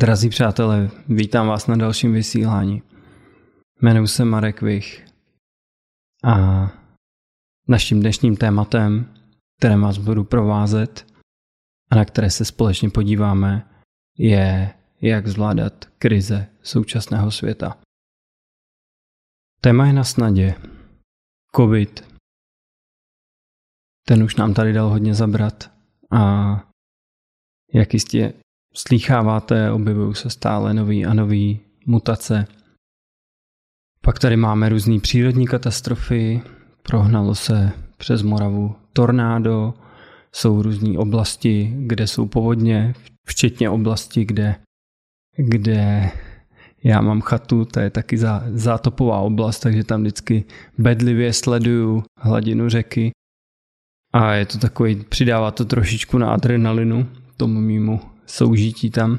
Drazí přátelé, vítám vás na dalším vysílání. Jmenuji se Marek Vych a naším dnešním tématem, které vás budu provázet a na které se společně podíváme, je jak zvládat krize současného světa. Téma je na snadě. COVID. Ten už nám tady dal hodně zabrat a jak jistě slýcháváte, objevují se stále nový a nový mutace. Pak tady máme různé přírodní katastrofy, prohnalo se přes Moravu tornádo, jsou různé oblasti, kde jsou povodně, včetně oblasti, kde já mám chatu, to je taky zátopová oblast, takže tam vždycky bedlivě sleduju hladinu řeky a je to takový, přidává to trošičku na adrenalinu tomu mýmu soužití tam.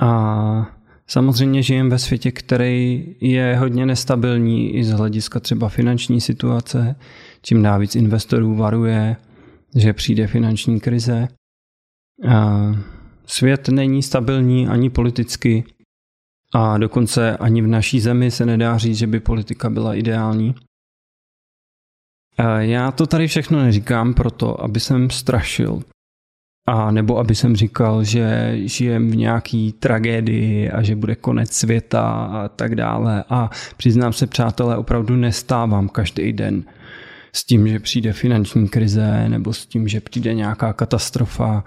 A samozřejmě žijem ve světě, který je hodně nestabilní i z hlediska třeba finanční situace. Čím dál víc investorů varuje, že přijde finanční krize. A svět není stabilní ani politicky a dokonce ani v naší zemi se nedá říct, že by politika byla ideální. A já to tady všechno neříkám proto, aby jsem strašil. A nebo aby jsem říkal, že žijem v nějaký tragédii a že bude konec světa a tak dále. A přiznám se, přátelé, opravdu nestávám každý den s tím, že přijde finanční krize nebo s tím, že přijde nějaká katastrofa.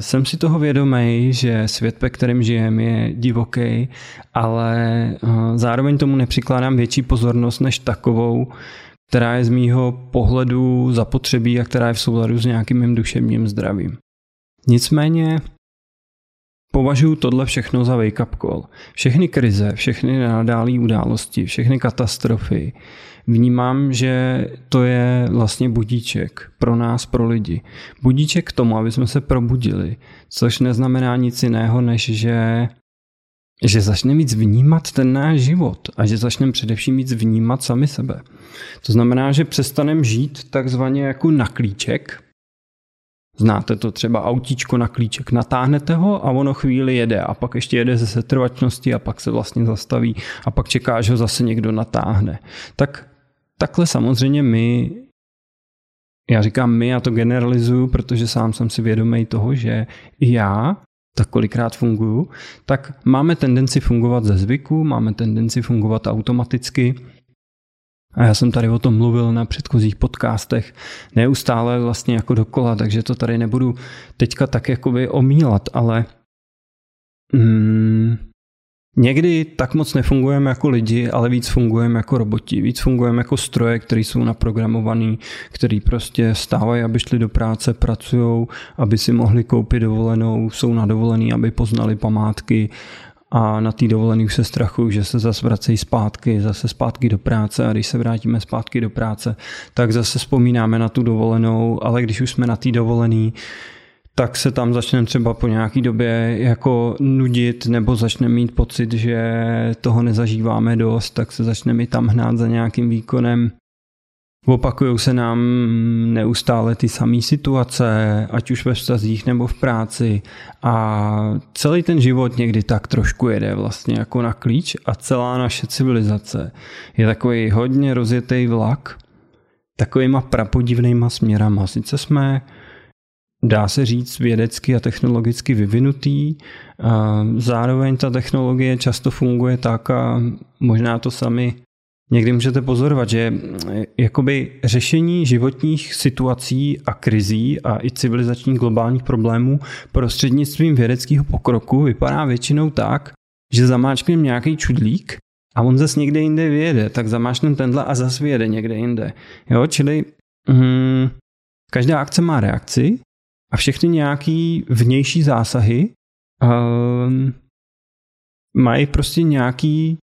Jsem si toho vědomý, že svět, ve kterém žijem, je divoký, ale zároveň tomu nepřikládám větší pozornost než takovou, která je z mýho pohledu zapotřebí a která je v souladu s nějakým mým duševním zdravím. Nicméně považuji tohle všechno za wake-up call. Všechny krize, všechny nenadálé události, všechny katastrofy vnímám, že to je vlastně budíček pro nás, pro lidi. Budíček k tomu, aby jsme se probudili, což neznamená nic jiného, než že začneme víc vnímat ten náš život a že začneme především víc vnímat sami sebe. To znamená, že přestaneme žít takzvaně jako na klíček. Znáte to třeba autíčko na klíček, natáhnete ho a ono chvíli jede a pak ještě jede ze setrvačnosti a pak se vlastně zastaví a pak čeká, že ho zase někdo natáhne. Takhle samozřejmě já říkám my, já to generalizuju, protože sám jsem si vědomý toho, že já tak kolikrát funguju, tak máme tendenci fungovat ze zvyku, máme tendenci fungovat automaticky. A já jsem tady o tom mluvil na předchozích podcastech neustále vlastně jako dokola, takže to tady nebudu teďka tak jakoby omílat, ale někdy tak moc nefungujeme jako lidi, ale víc fungujeme jako roboti, víc fungujeme jako stroje, které jsou naprogramovaný, který prostě vstávají, aby šli do práce, pracujou, aby si mohli koupit dovolenou, jsou na dovolený, aby poznali památky, a na té dovolené už se strachuju, že se zase vracejí zpátky do práce a když se vrátíme zpátky do práce, tak zase vzpomínáme na tu dovolenou, ale když už jsme na té dovolené, tak se tam začneme třeba po nějaký době jako nudit nebo začneme mít pocit, že toho nezažíváme dost, tak se začneme i tam hnát za nějakým výkonem. Opakujou se nám neustále ty samé situace, ať už ve vztazích nebo v práci a celý ten život někdy tak trošku jede vlastně jako na klíč a celá naše civilizace je takový hodně rozjetý vlak takovýma prapodivnýma směrama. Sice jsme, dá se říct, vědecky a technologicky vyvinutý, a zároveň ta technologie často funguje tak a možná to sami někdy můžete pozorovat, že jakoby řešení životních situací a krizí a i civilizačních globálních problémů prostřednictvím vědeckého pokroku vypadá většinou tak, že zamáčkneme nějaký čudlík a on zase někde jinde vyjede, tak zamáčkneme tenhle a zase vyjede někde jinde. Jo, čili každá akce má reakci a všechny nějaký vnější zásahy mají prostě nějaký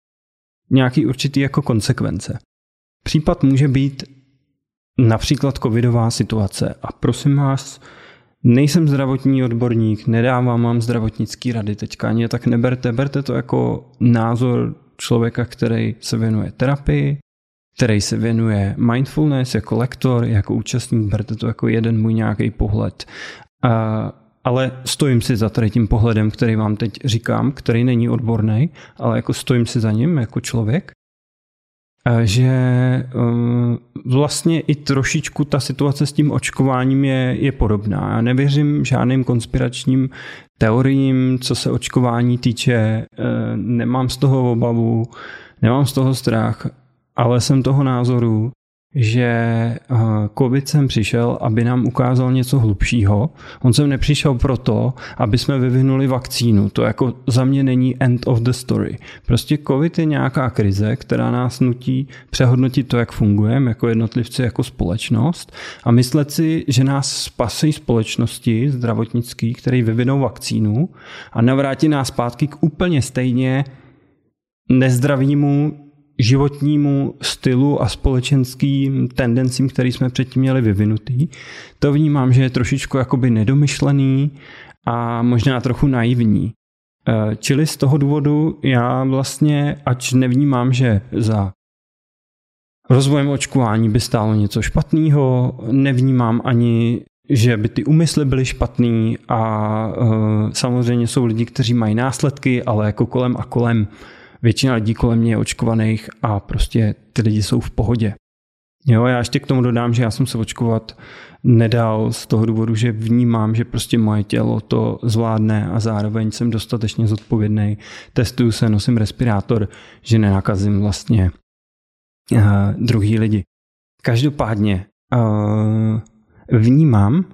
určitý jako konsekvence. Případ může být například covidová situace a prosím vás, nejsem zdravotní odborník, nedávám vám zdravotnický rady teďka ani, tak neberte, berte to jako názor člověka, který se věnuje terapii, který se věnuje mindfulness, jako lektor, jako účastník, berte to jako jeden můj nějaký pohled. A ale stojím si za tady tím pohledem, který vám teď říkám, který není odborný, ale jako stojím si za ním jako člověk, že vlastně i trošičku ta situace s tím očkováním je podobná. Já nevěřím žádným konspiračním teoriím, co se očkování týče, nemám z toho obavu, nemám z toho strach, ale jsem toho názoru, že COVID sem přišel, aby nám ukázal něco hlubšího. On sem nepřišel proto, aby jsme vyvinuli vakcínu. To jako za mě není end of the story. Prostě COVID je nějaká krize, která nás nutí přehodnotit to, jak fungujeme jako jednotlivci, jako společnost a myslet si, že nás spasí společnosti zdravotnický, které vyvinou vakcínu a navrátí nás zpátky k úplně stejně nezdravému životnímu stylu a společenským tendencím, který jsme předtím měli vyvinutý. To vnímám, že je trošičku jakoby nedomyšlený a možná trochu naivní. Čili z toho důvodu já vlastně, ač nevnímám, že za rozvojem očkování by stálo něco špatného, nevnímám ani, že by ty úmysly byly špatný a samozřejmě jsou lidi, kteří mají následky, ale jako kolem a kolem. Většina lidí kolem mě je očkovaných a prostě ty lidi jsou v pohodě. Jo, já ještě k tomu dodám, že já jsem se očkovat nedal z toho důvodu, že vnímám, že prostě moje tělo to zvládne a zároveň jsem dostatečně zodpovědný. Testuju se, nosím respirátor, že nenakazím vlastně druhý lidi. Každopádně vnímám,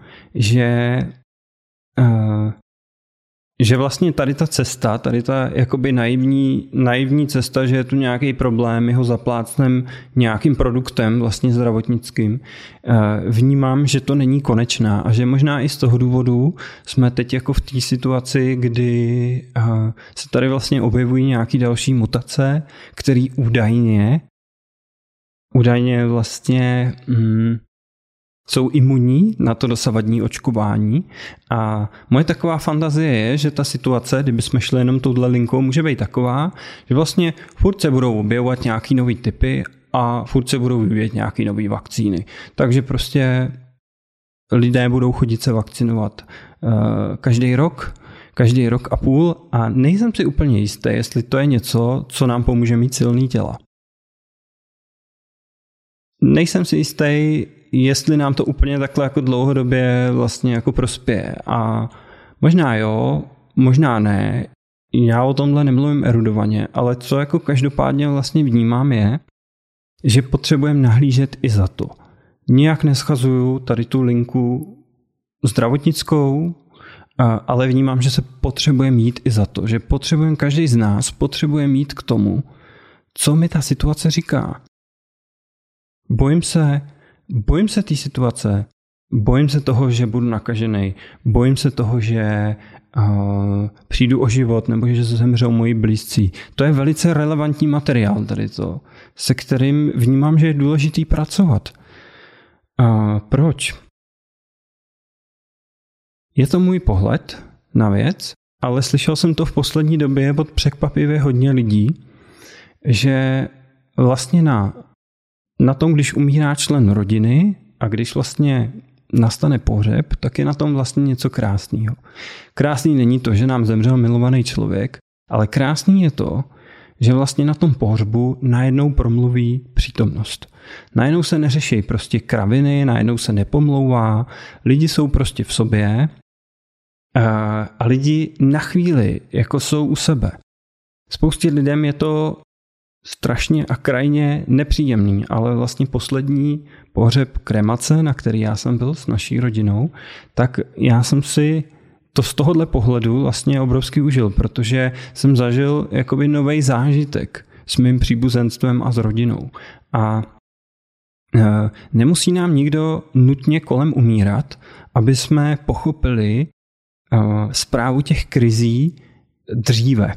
že vlastně tady ta cesta, tady ta jakoby naivní cesta, že je tu nějaký problém, jeho zaplácnem nějakým produktem vlastně zdravotnickým, vnímám, že to není konečná a že možná i z toho důvodu jsme teď jako v té situaci, kdy se tady vlastně objevují nějaké další mutace, které údajně vlastně jsou imunní na to dosavadní očkování a moje taková fantazie je, že ta situace, kdyby jsme šli jenom touhle linkou, může být taková, že vlastně furt se budou objevovat nějaký nový typy a furt se budou vyvíjet nějaký nový vakcíny. Takže prostě lidé budou chodit se vakcinovat každý rok a půl a nejsem si úplně jistý, jestli to je něco, co nám pomůže mít silný těla. Nejsem si jistý, jestli nám to úplně takhle jako dlouhodobě vlastně jako prospěje. A možná jo, možná ne. Já o tomhle nemluvím erudovaně, ale co jako každopádně vlastně vnímám je, že potřebujeme nahlížet i za to. Nijak neschazuju tady tu linku zdravotnickou, ale vnímám, že se potřebujeme jít i za to, že potřebujeme, každý z nás potřebuje jít k tomu, co mi ta situace říká. Bojím se té situace, bojím se toho, že budu nakažený, bojím se toho, že přijdu o život nebo že zemřou moji blízcí. To je velice relevantní materiál tady to, se kterým vnímám, že je důležitý pracovat. Proč? Je to můj pohled na věc, ale slyšel jsem to v poslední době od překvapivě hodně lidí, že vlastně na tom, když umírá člen rodiny a když vlastně nastane pohřeb, tak je na tom vlastně něco krásného. Krásný není to, že nám zemřel milovaný člověk, ale krásný je to, že vlastně na tom pohřbu najednou promluví přítomnost. Najednou se neřeší prostě kraviny, najednou se nepomlouvá, lidi jsou prostě v sobě a lidi na chvíli jako jsou u sebe. Spoustě lidem je to strašně a krajně nepříjemný, ale vlastně poslední pohřeb kremace, na který já jsem byl s naší rodinou, tak já jsem si to z tohohle pohledu vlastně obrovsky užil, protože jsem zažil jakoby novej zážitek s mým příbuzenstvem a s rodinou. A nemusí nám nikdo nutně kolem umírat, aby jsme pochopili správu těch krizí dříve.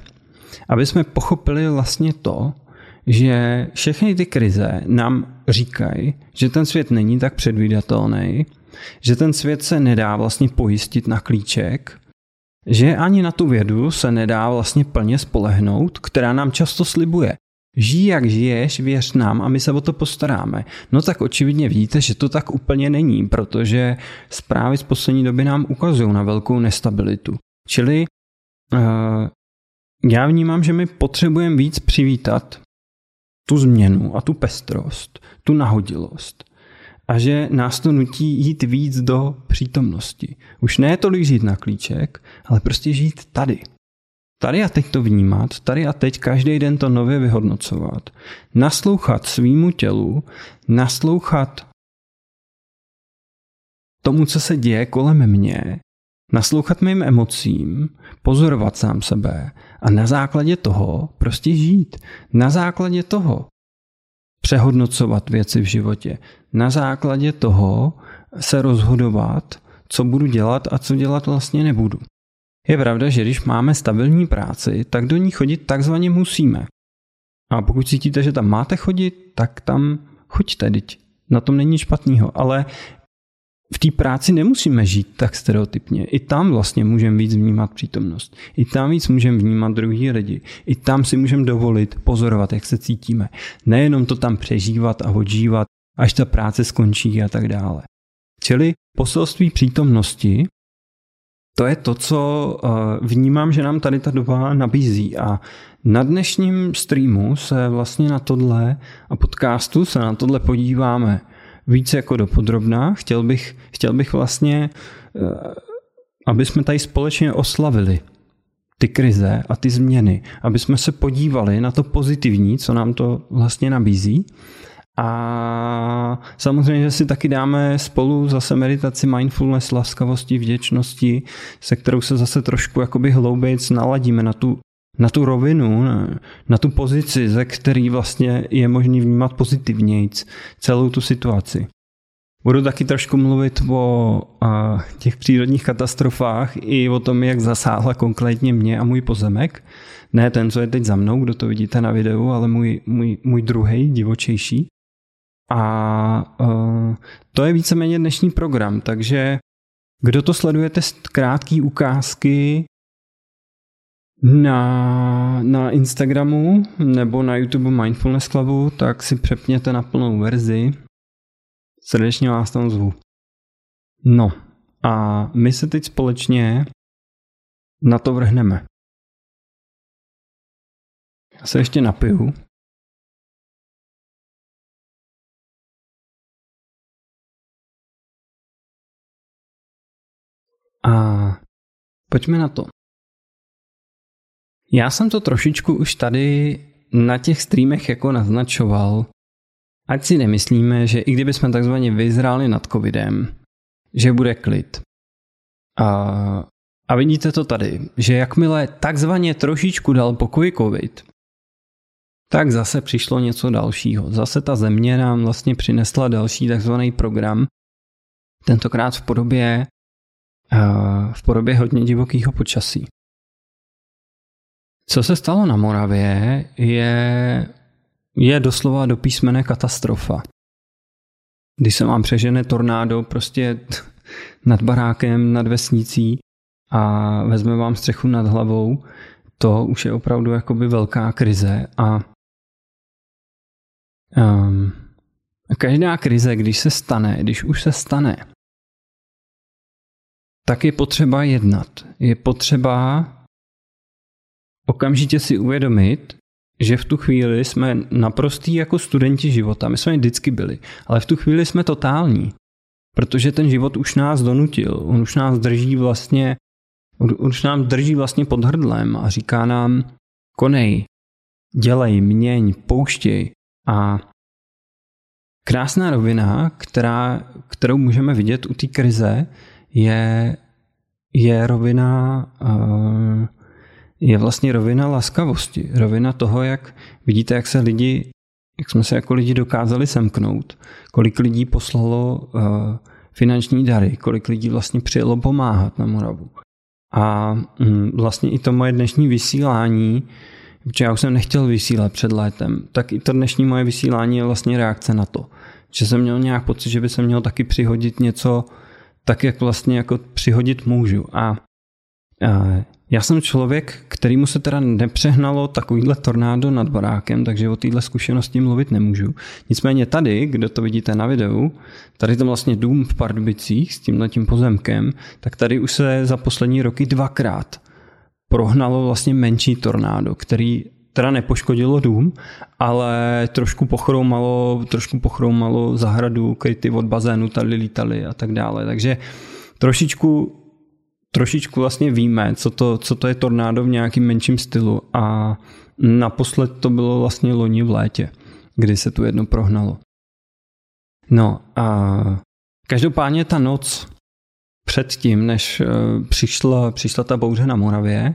Aby jsme pochopili vlastně to, že všechny ty krize nám říkají, že ten svět není tak předvídatelný, že ten svět se nedá vlastně pojistit na klíček, že ani na tu vědu se nedá vlastně plně spolehnout, která nám často slibuje. Žij jak žiješ, věř nám a my se o to postaráme. No tak očividně vidíte, že to tak úplně není, protože zprávy z poslední doby nám ukazují na velkou nestabilitu. Čili já vnímám, že my potřebujeme víc přivítat tu změnu a tu pestrost, tu nahodilost. A že nás to nutí jít víc do přítomnosti. Už ne tolik žít na klíček, ale prostě žít tady. Tady a teď to vnímat, tady a teď každý den to nově vyhodnocovat. Naslouchat svýmu tělu, naslouchat tomu, co se děje kolem mě, naslouchat mým emocím, pozorovat sám sebe a na základě toho prostě žít. Na základě toho přehodnocovat věci v životě. Na základě toho se rozhodovat, co budu dělat a co dělat vlastně nebudu. Je pravda, že když máme stabilní práci, tak do ní chodit takzvaně musíme. A pokud cítíte, že tam máte chodit, tak tam choďte, teď. Na tom není nic špatného, ale v té práci nemusíme žít tak stereotypně. I tam vlastně můžeme víc vnímat přítomnost. I tam víc můžeme vnímat druhý lidi. I tam si můžeme dovolit pozorovat, jak se cítíme. Nejenom to tam přežívat a odžívat, až ta práce skončí a tak dále. Čili poselství přítomnosti, to je to, co vnímám, že nám tady ta doba nabízí. A na dnešním streamu se vlastně na tohle a podcastu se na tohle podíváme víc jako dopodrobná. Chtěl bych vlastně, aby jsme tady společně oslavili ty krize a ty změny, aby jsme se podívali na to pozitivní, co nám to vlastně nabízí. A samozřejmě, že si taky dáme spolu zase meditaci mindfulness, laskavosti, vděčnosti, se kterou se zase trošku jakoby hloubějc naladíme na tu rovinu, na tu pozici, ze který vlastně je možný vnímat pozitivnějc celou tu situaci. Budu taky trošku mluvit o těch přírodních katastrofách i o tom, jak zasáhla konkrétně mě a můj pozemek. Ne ten, co je teď za mnou, kdo to vidíte na videu, ale můj druhý, divočejší. A to je víceméně dnešní program, takže kdo to sledujete z krátké ukázky na Instagramu nebo na YouTube Mindfulness Clubu, tak si přepněte na plnou verzi. Srdečně vás tam zvu. No a my se teď společně na to vrhneme. Já se ještě napiju. A pojďme na to. Já jsem to trošičku už tady na těch streamech jako naznačoval, ať si nemyslíme, že i kdyby jsme takzvaně vyzráli nad covidem, že bude klid. A vidíte to tady, že jakmile takzvaně trošičku dal pokoj covid, tak zase přišlo něco dalšího. Zase ta země nám vlastně přinesla další takzvaný program, tentokrát v podobě hodně divokého počasí. Co se stalo na Moravě, je doslova do písmene katastrofa. Když se vám přežene tornádo prostě nad barákem, nad vesnicí a vezme vám střechu nad hlavou, to už je opravdu jakoby velká krize. A každá krize, když už se stane, tak je potřeba jednat. Je potřeba okamžitě si uvědomit, že v tu chvíli jsme naprostí jako studenti života. My jsme vždycky byli, ale v tu chvíli jsme totální, protože ten život už nás donutil. On už nás drží vlastně, pod hrdlem a říká nám konej, dělej, měň, pouštěj. A krásná rovina, kterou můžeme vidět u té krize, je rovina je vlastně rovina laskavosti, rovina toho, jak vidíte, jak jsme se jako lidi dokázali semknout, kolik lidí poslalo finanční dary, kolik lidí vlastně přijelo pomáhat na Moravu. A vlastně i to moje dnešní vysílání, protože já už jsem nechtěl vysílat před létem, tak i to dnešní moje vysílání je vlastně reakce na to, že jsem měl nějak pocit, že by se měl taky přihodit něco tak, jak vlastně jako přihodit můžu. A Já jsem člověk, kterýmu se teda nepřehnalo takovýhle tornádo nad barákem, takže o téhle zkušenosti mluvit nemůžu. Nicméně tady, kde to vidíte na videu, tady ten vlastně dům v Pardubicích s tímhletím pozemkem, tak tady už se za poslední roky dvakrát prohnalo vlastně menší tornádo, který teda nepoškodilo dům, ale trošku pochroumalo zahradu, kryty od bazénu tady lítaly a tak dále. Takže trošičku vlastně víme, co to je tornádo v nějakým menším stylu, a naposled to bylo vlastně loni v létě, kdy se tu jedno prohnalo. No a každopádně ta noc předtím, než přišla ta bouře na Moravě,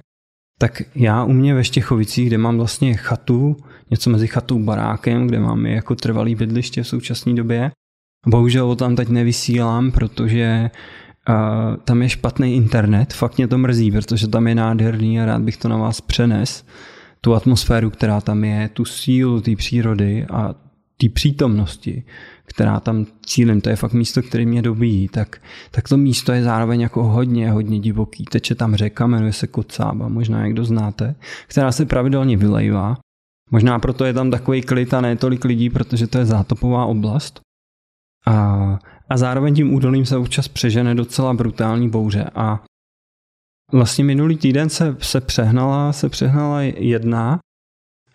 tak já u mě ve Štěchovicích, kde mám vlastně chatu, něco mezi chatou a barákem, kde mám i jako trvalý bydliště v současné době, bohužel ho tam teď nevysílám, protože tam je špatný internet, fakt mě to mrzí, protože tam je nádherný a rád bych to na vás přenes, tu atmosféru, která tam je, tu sílu té přírody a té přítomnosti, která tam cílím, to je fakt místo, které mě dobíjí, tak to místo je zároveň jako hodně, hodně divoký. Teče tam řeka, jmenuje se Kocába, možná někdo znáte, která se pravidelně vylejvá. Možná proto je tam takový klid a ne tolik lidí, protože to je zátopová oblast. A zároveň tím údolím se občas přežene docela brutální bouře. A vlastně minulý týden se přehnala jedna.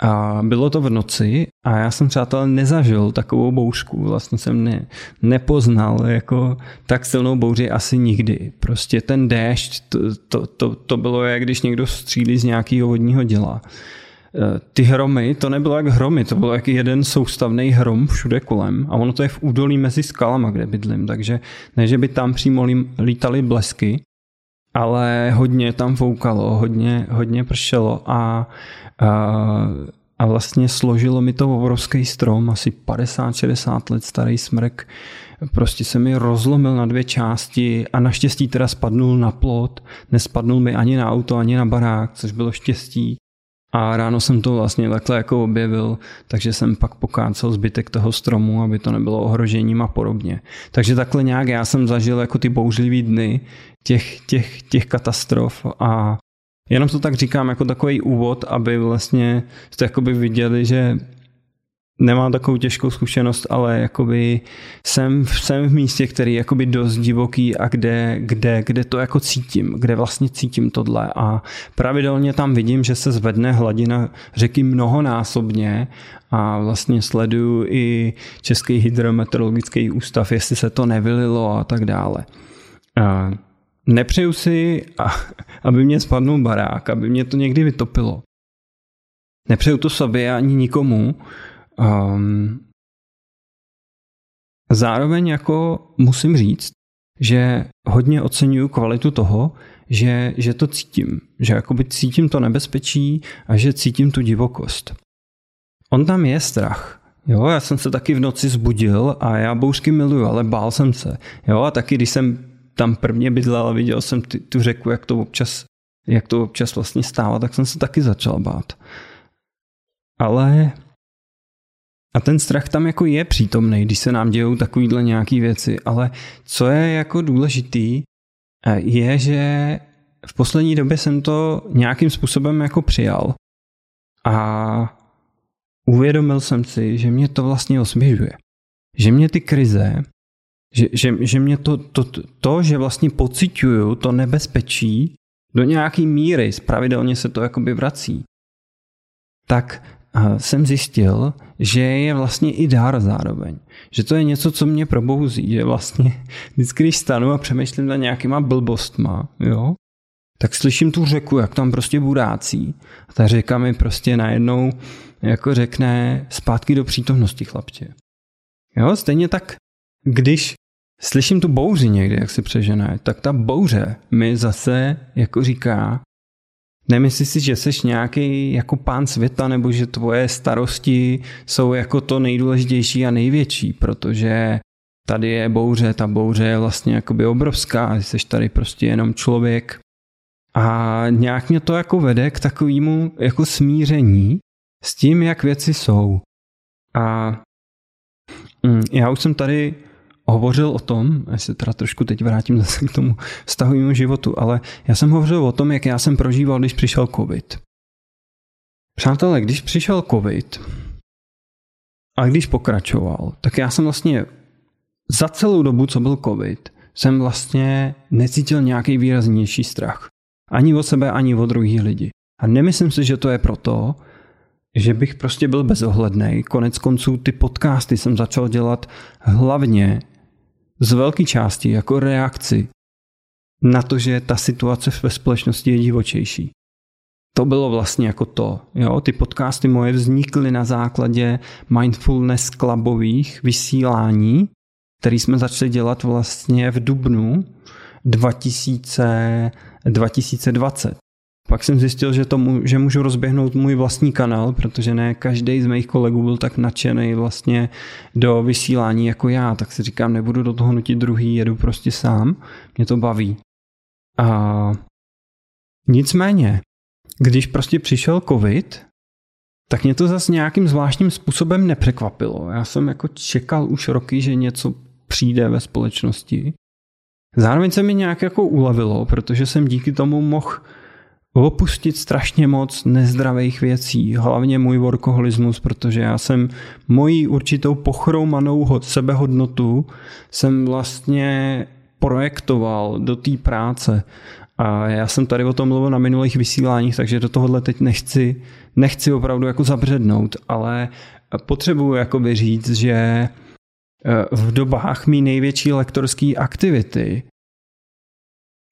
A bylo to v noci a já jsem, přátelé, nezažil takovou bouřku. Vlastně jsem nepoznal jako tak silnou bouři asi nikdy. Prostě ten déšť, to bylo, jak když někdo střílí z nějakého vodního děla. Ty hromy, to nebylo jak hromy, to bylo jak jeden soustavný hrom všude kolem. A ono to je v údolí mezi skalama, kde bydlím. Takže ne, že by tam přímo lítaly blesky, ale hodně tam foukalo, hodně pršelo a vlastně složilo mi to obrovský strom, asi 50-60 let starý smrk. Prostě se mi rozlomil na dvě části a naštěstí teda spadnul na plot, nespadnul mi ani na auto, ani na barák, což bylo štěstí. A ráno jsem to vlastně takhle jako objevil, takže jsem pak pokácel zbytek toho stromu, aby to nebylo ohrožením a podobně. Takže takhle nějak já jsem zažil jako ty bouřlivý dny těch katastrof, a jenom to tak říkám jako takový úvod, aby vlastně jste jakoby viděli, že nemám takovou těžkou zkušenost, ale jakoby jsem v místě, který je jakoby dost divoký a kde to jako cítím, kde vlastně cítím tohle, a pravidelně tam vidím, že se zvedne hladina řeky mnohonásobně, a vlastně sleduju i Český hydrometeorologický ústav, jestli se to nevylilo a tak dále. Nepřeju si, aby mě spadnul barák, aby mě to někdy vytopilo. Nepřeju to sobě ani nikomu. Zároveň jako musím říct, že hodně oceňuju kvalitu toho, že to cítím, že jakoby cítím to nebezpečí a že cítím tu divokost. On tam je strach. Jo, já jsem se taky v noci zbudil a já bouřky miluju, ale bál jsem se. Jo, a taky když jsem tam prvně bydlel a viděl jsem tu řeku, jak to občas vlastně stává, tak jsem se taky začal bát. Ale a ten strach tam jako je přítomný, když se nám dějou takovýhle nějaký věci, ale co je jako důležitý, je, že v poslední době jsem to nějakým způsobem jako přijal a uvědomil jsem si, že mě to vlastně osvěžuje. Že mě ty krize, že mě to, že vlastně pociťuju to nebezpečí do nějaký míry, pravidelně se to jakoby vrací, tak jsem zjistil, že je vlastně i dár zároveň. Že to je něco, co mě probouzí. Že vlastně vždycky, když stanu a přemýšlím nad nějakýma blbostma, jo, tak slyším tu řeku, jak tam prostě burácí. A ta řeka mi prostě najednou jako řekne zpátky do přítomnosti, chlapče. Jo, stejně tak, když slyším tu bouři někde, jak se přežená, tak ta bouře mi zase jako říká, nemyslí si, že jsi nějaký jako pán světa, nebo že tvoje starosti jsou jako to nejdůležitější a největší, protože tady je bouře, ta bouře je vlastně jakoby obrovská a jsi tady prostě jenom člověk. A nějak mě to jako vede k takovému jako smíření s tím, jak věci jsou. A já už jsem tady hovořil o tom, já se teda trošku teď vrátím zase k tomu vztahovému životu, ale já jsem hovořil o tom, jak já jsem prožíval, když přišel covid. Přátelé, když přišel covid a když pokračoval, tak já jsem vlastně za celou dobu, co byl covid, jsem vlastně necítil nějaký výraznější strach. Ani o sebe, ani o druhých lidi. A nemyslím si, že to je proto, že bych prostě byl bezohlednej. Konec konců ty podcasty jsem začal dělat hlavně z velké části jako reakci na to, že ta situace ve společnosti je divočejší. To bylo vlastně jako to. Jo? Ty podcasty moje vznikly na základě Mindfulness Clubových vysílání, které jsme začali dělat vlastně v dubnu 2020. Pak jsem zjistil, že můžu rozběhnout můj vlastní kanál, protože ne každý z mých kolegů byl tak nadšený vlastně do vysílání jako já. Tak si říkám, nebudu do toho nutit druhý, jedu prostě sám. Mě to baví. A nicméně, když prostě přišel covid, tak mě to zase nějakým zvláštním způsobem nepřekvapilo. Já jsem jako čekal už roky, že něco přijde ve společnosti. Zároveň se mi nějak jako ulevilo, protože jsem díky tomu mohl opustit strašně moc nezdravých věcí, hlavně můj workoholismus, protože já jsem mojí určitou pochroumanou sebehodnotu jsem vlastně projektoval do té práce. A já jsem tady o tom mluvil na minulých vysíláních, takže do tohohle teď nechci opravdu jako zabřednout, ale potřebuji jako říct, že v dobách mý největší lektorské aktivity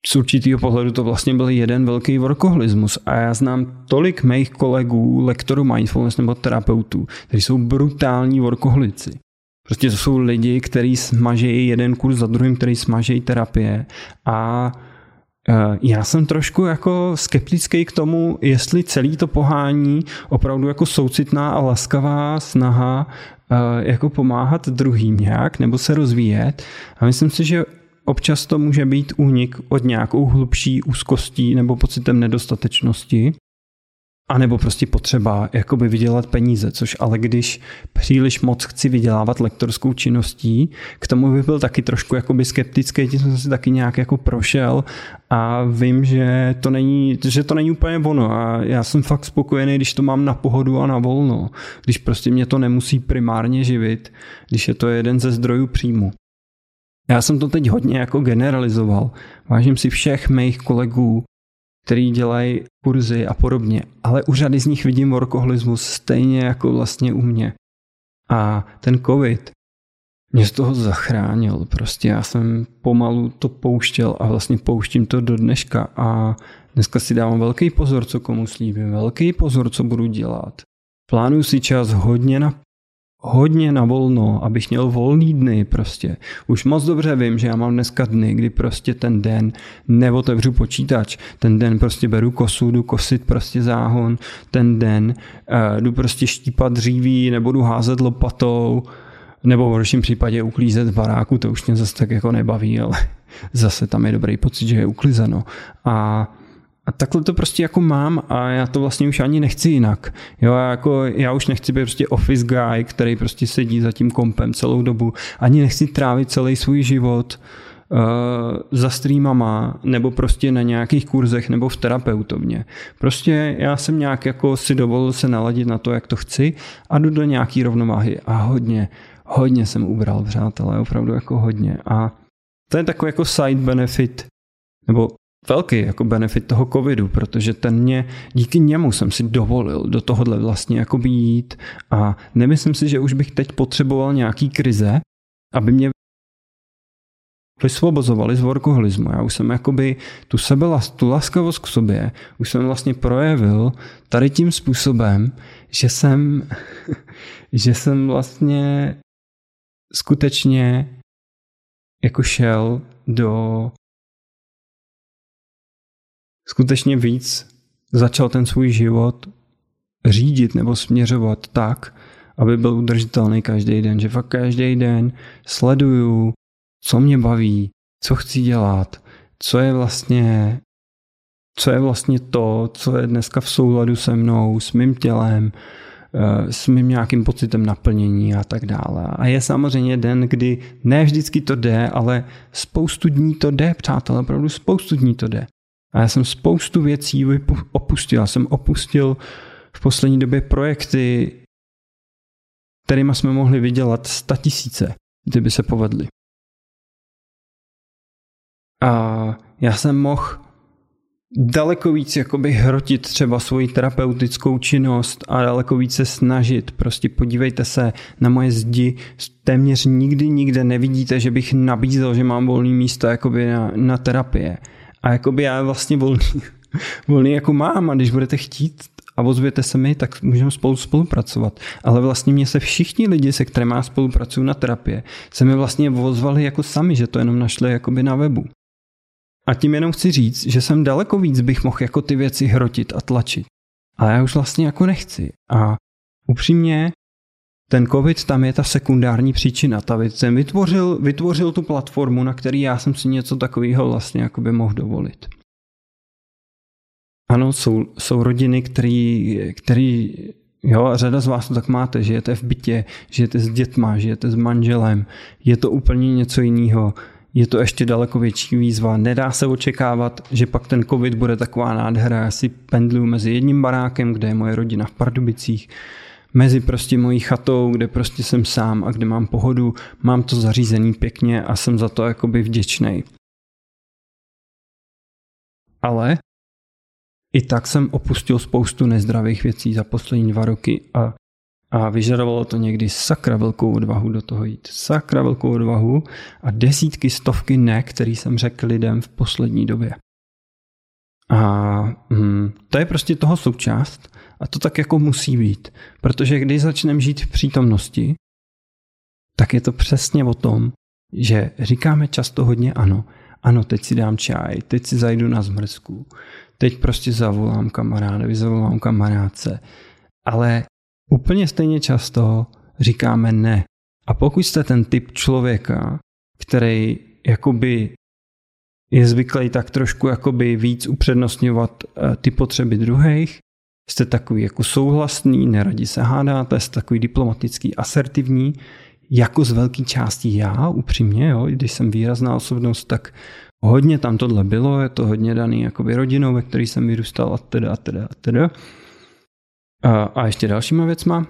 z určitýho pohledu to vlastně byl jeden velký workoholismus a já znám tolik mých kolegů, lektorů mindfulness nebo terapeutů, kteří jsou brutální workoholici. Prostě to jsou lidi, kteří smažejí jeden kurz za druhým, kteří smažejí terapie a já jsem trošku jako skeptický k tomu, jestli celý to pohání opravdu jako soucitná a laskavá snaha jako pomáhat druhým nějak nebo se rozvíjet a myslím si, že občas to může být únik od nějakou hlubší úzkostí nebo pocitem nedostatečnosti a nebo prostě potřeba jakoby vydělat peníze, což ale když příliš moc chci vydělávat lektorskou činností, k tomu bych byl taky trošku jakoby skeptický, tím jsem si taky nějak jako prošel a vím, že to není úplně ono a já jsem fakt spokojený, když to mám na pohodu a na volno, když prostě mě to nemusí primárně živit, když je to jeden ze zdrojů příjmu. Já jsem to teď hodně jako generalizoval. Vážím si všech mých kolegů, kteří dělají kurzy a podobně, ale u řady z nich vidím workoholismus stejně jako vlastně u mě. A ten covid mě z toho zachránil. Prostě já jsem pomalu to pouštěl a vlastně pouštím to do dneška a dneska si dávám velký pozor, co komu slíbím, velký pozor, co budu dělat. Plánuju si čas hodně na volno, abych měl volný dny prostě. Už moc dobře vím, že já mám dneska dny, kdy prostě ten den neotevřu počítač, ten den prostě beru kosu, jdu kosit prostě záhon, ten den jdu prostě štípat dříví, nebo jdu házet lopatou, nebo v horším případě uklízet v baráku, to už mě zase tak jako nebaví, ale zase tam je dobrý pocit, že je uklizeno. A takhle to prostě jako mám a já to vlastně už ani nechci jinak. Jo, já už nechci být prostě office guy, který prostě sedí za tím kompem celou dobu. Ani nechci trávit celý svůj život za streamama nebo prostě na nějakých kurzech nebo v terapeutovně. Prostě já jsem nějak jako si dovolil se naladit na to, jak to chci a jdu do nějaký rovnováhy a hodně jsem ubral, přátelé, opravdu jako hodně. A to je takový jako side benefit nebo velký jako benefit toho covidu, protože díky němu jsem si dovolil do tohohle vlastně jako jít a nemyslím si, že už bych teď potřeboval nějaký krize, aby mě vysvobozovali z workoholismu. Já už jsem jakoby tu laskavost k sobě už jsem vlastně projevil tady tím způsobem, že jsem vlastně skutečně jako šel do skutečně víc začal ten svůj život řídit nebo směřovat tak, aby byl udržitelný každý den. Že fakt každý den sleduju, co mě baví, co chci dělat, co je vlastně to, co je dneska v souladu se mnou, s mým tělem, s mým nějakým pocitem naplnění a tak dále. A je samozřejmě den, kdy ne vždycky to jde, ale spoustu dní to jde, přátelé, opravdu spoustu dní to jde. A já jsem spoustu věcí opustil. Já jsem opustil v poslední době projekty, kterými jsme mohli vydělat 100 000, kdyby se povedly. A já jsem mohl daleko víc jakoby hrotit třeba svoji terapeutickou činnost a daleko víc se snažit. Prostě podívejte se na moje zdi. Téměř nikde nevidíte, že bych nabízel, že mám volný místo jakoby na terapie. A jakoby já vlastně volný jako mám, a když budete chtít a ozvěte se mi, tak můžeme spolupracovat. Ale vlastně mě se všichni lidi, se kterými já spolupracuju na terapie, se mi vlastně ozvali jako sami, že to jenom našli jakoby na webu. A tím jenom chci říct, že jsem daleko víc bych mohl jako ty věci hrotit a tlačit. Ale já už vlastně jako nechci. A upřímně, ten COVID, tam je ta sekundární příčina. Ta věc jsem vytvořil tu platformu, na který já jsem si něco takového vlastně jakoby mohl dovolit. Ano, jsou rodiny, který jo, řada z vás to tak máte, žijete v bytě, žijete s dětma, žijete s manželem, je to úplně něco jiného. Je to ještě daleko větší výzva. Nedá se očekávat, že pak ten COVID bude taková nádhera. Já si pendluju mezi jedním barákem, kde je moje rodina v Pardubicích, mezi prostě mojí chatou, kde prostě jsem sám a kde mám pohodu, mám to zařízený pěkně a jsem za to jakoby vděčnej. Ale i tak jsem opustil spoustu nezdravých věcí za poslední 2 roky a vyžadovalo to někdy sakra velkou odvahu do toho jít. Sakra velkou odvahu a 10, stovky ne, který jsem řekl lidem v poslední době. A to je prostě toho součást a to tak jako musí být. Protože když začneme žít v přítomnosti, tak je to přesně o tom, že říkáme často hodně ano. Ano, teď si dám čaj, teď si zajdu na zmrzku, teď prostě zavolám kamarádovi, zavolám kamarádce. Ale úplně stejně často říkáme ne. A pokud jste ten typ člověka, který jakoby je zvyklý tak trošku jakoby víc upřednostňovat ty potřeby druhých, jste takový jako souhlasný, neradi se hádáte, jste takový diplomatický, asertivní, jako z velké části já, upřímně, jo, když jsem výrazná osobnost, tak hodně tam tohle bylo, je to hodně daný jakoby rodinou, ve který jsem vyrůstal a teda. A ještě dalšíma věcma.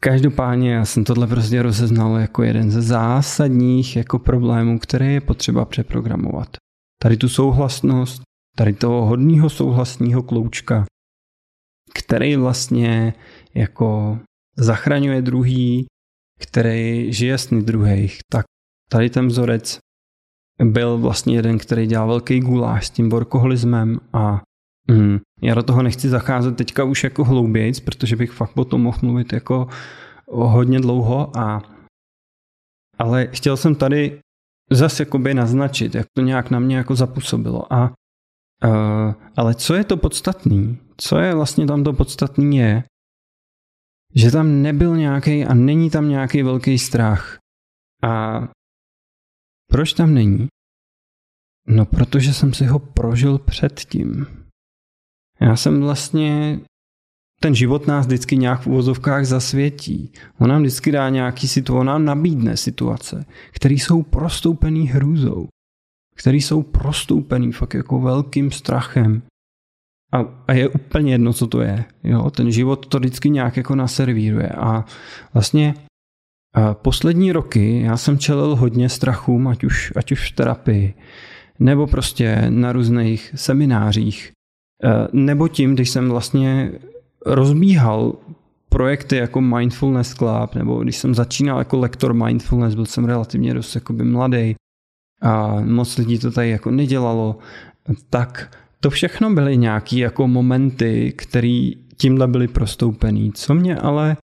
Každopádně já jsem tohle prostě rozeznal jako jeden ze zásadních jako problémů, které je potřeba přeprogramovat. Tady tu souhlasnost, tady toho hodného souhlasného kloučka, který vlastně jako zachraňuje druhý, který žije sny druhých. Tak tady ten vzorec byl vlastně jeden, který dělal velký guláš s tím workoholismem a já do toho nechci zacházet teďka už jako hloubějc, protože bych fakt o tom mohl mluvit jako hodně dlouho, ale chtěl jsem tady zase jakoby naznačit, jak to nějak na mě jako zapůsobilo. Ale co je to podstatný? Co je vlastně tam to podstatný je, že tam nebyl nějaký a není tam nějaký velký strach. A proč tam není? No, protože jsem si ho prožil předtím. Já jsem vlastně, ten život nás vždycky nějak v uvozovkách zasvětí. On nám vždycky dá nějaký situace, on nám nabídne situace, které jsou prostoupený hrůzou, které jsou prostoupený fakt jako velkým strachem. A je úplně jedno, co to je. Jo? Ten život to vždycky nějak jako naservíruje. A vlastně poslední roky já jsem čelil hodně strachům, ať už v terapii, nebo prostě na různých seminářích, nebo tím, když jsem vlastně rozbíhal projekty jako Mindfulness Club, nebo když jsem začínal jako lektor mindfulness, byl jsem relativně dost jakoby mladý a moc lidí to tady jako nedělalo, tak to všechno byly nějaké jako momenty, které tímhle byly prostoupený, co mě ale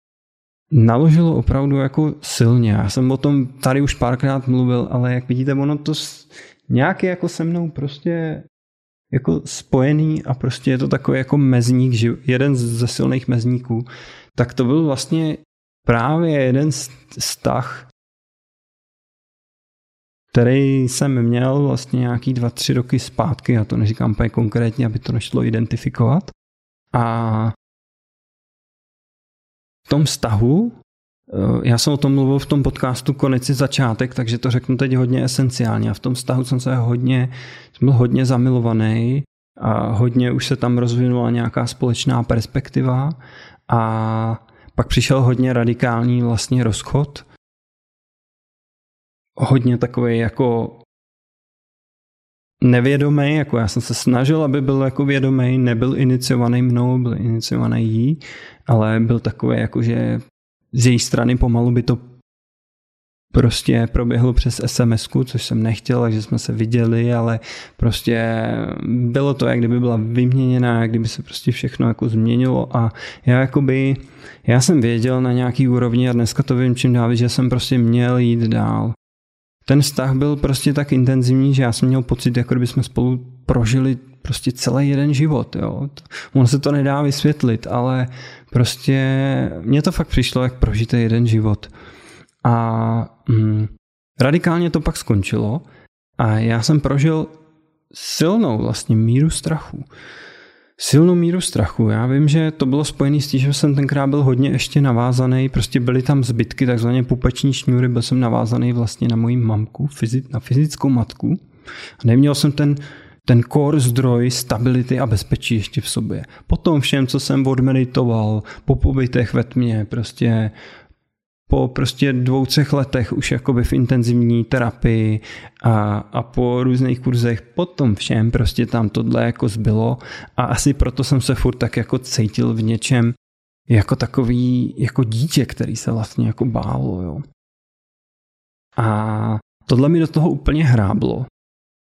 naložilo opravdu jako silně. Já jsem o tom tady už párkrát mluvil, ale jak vidíte, ono to nějak je jako se mnou prostě jako spojený a prostě je to takový jako mezník, jeden ze silných mezníků, tak to byl vlastně právě jeden vztah, který jsem měl vlastně nějaký 2-3 roky zpátky, já to neříkám úplně konkrétně, aby to nešlo identifikovat. A v tom vztahu, já jsem o tom mluvil v tom podcastu Konec i začátek, takže to řeknu teď hodně esenciálně. A v tom vztahu jsem byl hodně zamilovaný a hodně už se tam rozvinula nějaká společná perspektiva a pak přišel hodně radikální vlastně rozchod. Hodně takový jako nevědomý, jako já jsem se snažil, aby byl jako vědomý, nebyl iniciovaný mnou, byl iniciovaný jí, ale byl takový jako, že z její strany pomalu by to prostě proběhlo přes SMS-ku, což jsem nechtěl, takže jsme se viděli, ale prostě bylo to, jak kdyby byla vyměněná, jak kdyby se prostě všechno jako změnilo a já jsem věděl na nějaký úrovni a dneska to vím čím dál, že jsem prostě měl jít dál. Ten vztah byl prostě tak intenzivní, že já jsem měl pocit, jako kdyby jsme spolu prožili prostě celý jeden život. Jo. Ono se to nedá vysvětlit, ale prostě mně to fakt přišlo, jak prožitý jeden život. A radikálně to pak skončilo a já jsem prožil silnou vlastně míru strachu. Silnou míru strachu. Já vím, že to bylo spojené s tím, že jsem tenkrát byl hodně ještě navázaný, prostě byly tam zbytky, takzvané pupeční šňůry, byl jsem navázaný vlastně na moji mamku, na fyzickou matku. A neměl jsem ten core zdroj stability a bezpečí ještě v sobě. Potom všem, co jsem odmeditoval, po pobytech ve tmě, prostě po prostě 2-3 letech už jakoby v intenzivní terapii a po různých kurzech, potom všem prostě tam tohle jako zbylo a asi proto jsem se furt tak jako cítil v něčem jako takový jako dítě, který se vlastně jako bálo. Jo. A tohle mi do toho úplně hráblo,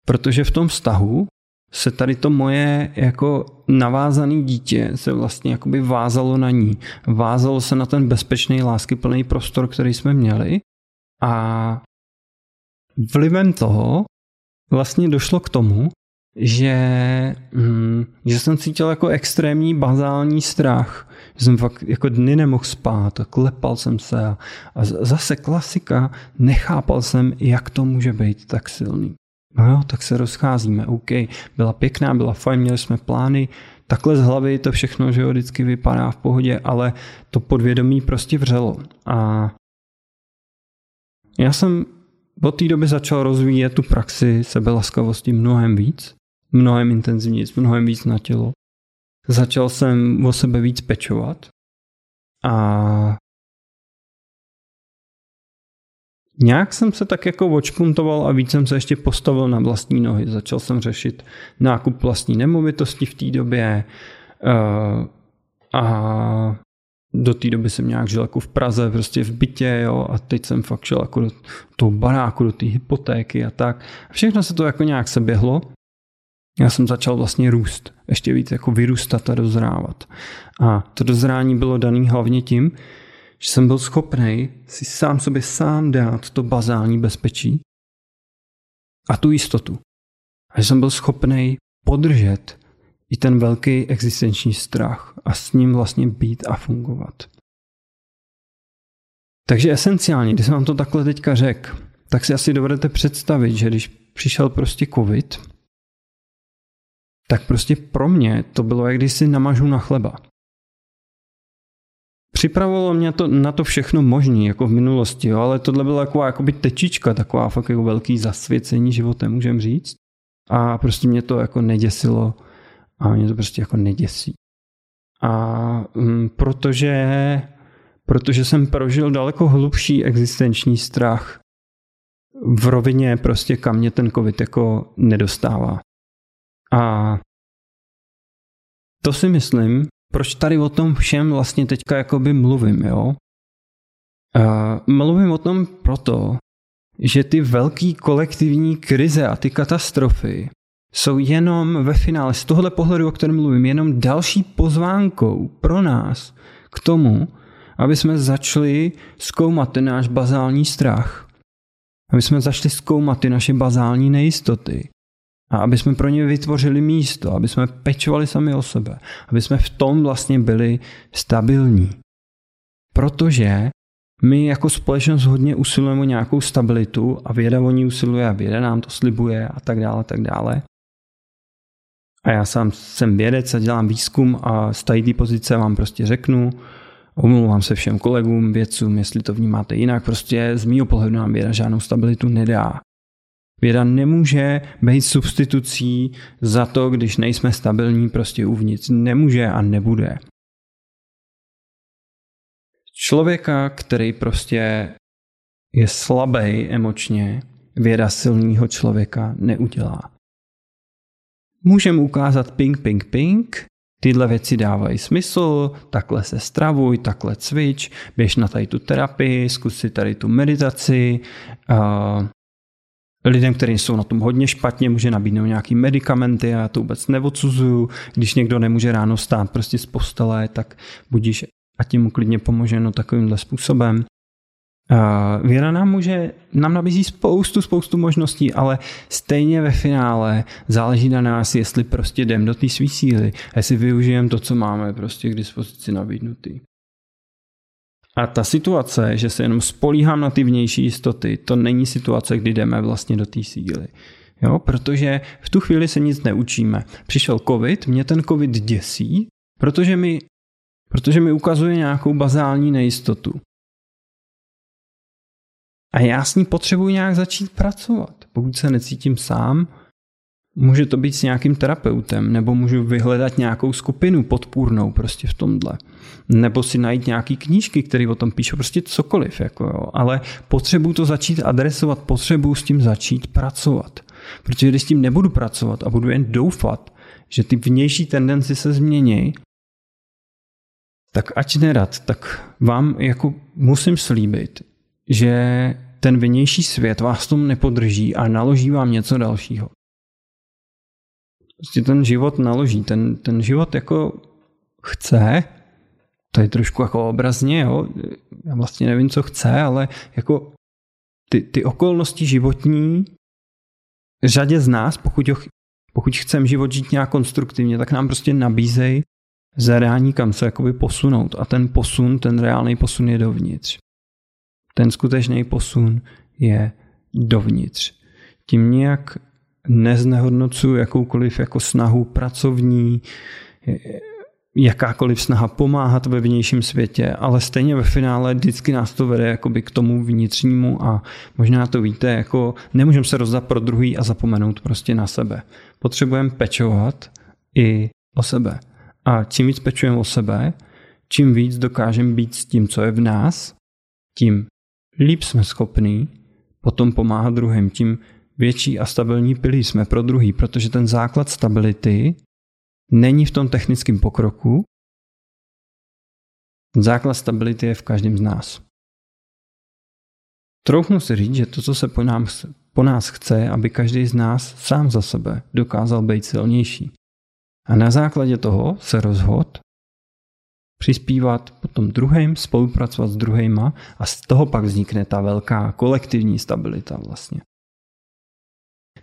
protože v tom vztahu se tady to moje jako navázané dítě se vlastně jakoby vázalo na ní. Vázalo se na ten bezpečný, láskyplný prostor, který jsme měli a vlivem toho vlastně došlo k tomu, že jsem cítil jako extrémní bazální strach. Že jsem fakt jako dny nemohl spát a klepal jsem se a zase klasika, nechápal jsem, jak to může být tak silný. No jo, tak se rozcházíme, OK, byla pěkná, byla fajn, měli jsme plány, takhle z hlavy to všechno, že jo, vždycky vypadá v pohodě, ale to podvědomí prostě vřelo. A já jsem od té doby začal rozvíjet tu praxi sebelaskavosti mnohem intenzivněji, mnohem víc na tělo. Začal jsem o sebe víc pečovat a nějak jsem se tak jako očpuntoval a víc jsem se ještě postavil na vlastní nohy. Začal jsem řešit nákup vlastní nemovitosti v té době a do té doby jsem nějak žil jako v Praze, prostě v bytě, jo, a teď jsem fakt šel jako do toho baráku, do té hypotéky a tak. Všechno se to jako nějak se běhlo. Já jsem začal vlastně růst, ještě víc jako vyrůstat a dozrávat. A to dozrání bylo dané hlavně tím, že jsem byl schopnej si sám sobě dát to bazální bezpečí a tu jistotu. A že jsem byl schopnej podržet i ten velký existenční strach a s ním vlastně být a fungovat. Takže esenciálně, když jsem vám to takhle teďka řekl, tak si asi dovedete představit, že když přišel prostě covid, tak prostě pro mě to bylo, jak když si namažu na chleba. Připravovalo mě to na to všechno možné, jako v minulosti, jo, ale tohle byla taková tečička, taková fakt jako velký zasvěcení životem, můžem říct. A prostě mě to jako neděsilo a mě to prostě jako neděsí. A protože jsem prožil daleko hlubší existenční strach v rovině prostě, kam mě ten covid jako nedostává. A to si myslím, proč tady o tom všem vlastně teďka jakoby mluvím, jo? Mluvím o tom proto, že ty velký kolektivní krize a ty katastrofy jsou jenom ve finále, z tohohle pohledu, o kterém mluvím, jenom další pozvánkou pro nás k tomu, aby jsme začali zkoumat ten náš bazální strach. Aby jsme začali zkoumat ty naše bazální nejistoty. A aby jsme pro ně vytvořili místo, aby jsme pečovali sami o sebe, aby jsme v tom vlastně byli stabilní. Protože my jako společnost hodně usilujeme o nějakou stabilitu a věda o ní usiluje a věda nám to slibuje a tak dále, tak dále. A já sám jsem vědec a dělám výzkum a z té pozice vám prostě řeknu, Omlouvám se všem kolegům, vědcům, jestli to vnímáte jinak, prostě z mýho pohledu nám věda žádnou stabilitu nedá. Věda nemůže být substitucí za to, když nejsme stabilní prostě uvnitř. Nemůže a nebude. Člověka, který prostě je slabý emočně, věda silného člověka neudělá. Můžeme ukázat ping, tyhle věci dávají smysl, takhle se stravuj, takhle cvič, běž na tady tu terapii, zkus si tady tu meditaci. Lidem, kteří jsou na tom hodně špatně, může nabídnout nějaký medikamenty, já to vůbec neodsuzuju. Když někdo nemůže ráno stát prostě z postele, tak budíš a tím mu klidně pomoženo takovýmhle způsobem. Věda nám nabízí spoustu možností, ale stejně ve finále záleží na nás, jestli prostě jdem do té svý síly, jestli využijeme to, co máme prostě k dispozici nabídnutý. A ta situace, že se jenom spolíhám na ty vnější jistoty, to není situace, kdy jdeme vlastně do té síly. Jo? Protože v tu chvíli se nic neučíme. Přišel covid, mě ten covid děsí, protože mi ukazuje nějakou bazální nejistotu. A já s ní potřebuji nějak začít pracovat. Pokud se necítím sám, může to být s nějakým terapeutem, nebo můžu vyhledat nějakou skupinu podpůrnou prostě v tomhle. Nebo si najít nějaký knížky, které o tom píšou, prostě cokoliv. Jako jo. Ale potřebuji to začít adresovat, potřebuji s tím začít pracovat. Protože když s tím nebudu pracovat a budu jen doufat, že ty vnější tendenci se změní, tak ač nerad, tak vám jako musím slíbit, že ten vnější svět vás tomu nepodrží a naloží vám něco dalšího. Prostě ten život naloží. Ten život jako chce, to je trošku jako obrazně, jo? Já vlastně nevím, co chce, ale jako ty okolnosti životní řadě z nás, pokud chceme život žít nějak konstruktivně, tak nám prostě nabízejí zadání, kam se jakoby posunout. A ten posun, ten reálný posun je dovnitř. Ten skutečný posun je dovnitř. Tím nějak neznehodnocuji jakoukoliv jako snahu pracovní, jakákoliv snaha pomáhat ve vnějším světě, ale stejně ve finále vždycky nás to vede jakoby k tomu vnitřnímu a možná to víte, jako nemůžeme se rozdat pro druhý a zapomenout prostě na sebe. Potřebujeme pečovat i o sebe. A čím víc pečujeme o sebe, čím víc dokážeme být s tím, co je v nás, tím líp jsme schopní potom pomáhat druhým, tím větší a stabilní pilí jsme pro druhý, protože ten základ stability není v tom technickém pokroku. Ten základ stability je v každém z nás. Troufnu si říct, že to, co se po nás chce, aby každý z nás sám za sebe dokázal být silnější. A na základě toho se rozhod přispívat potom druhým, spolupracovat s druhýma a z toho pak vznikne ta velká kolektivní stabilita vlastně.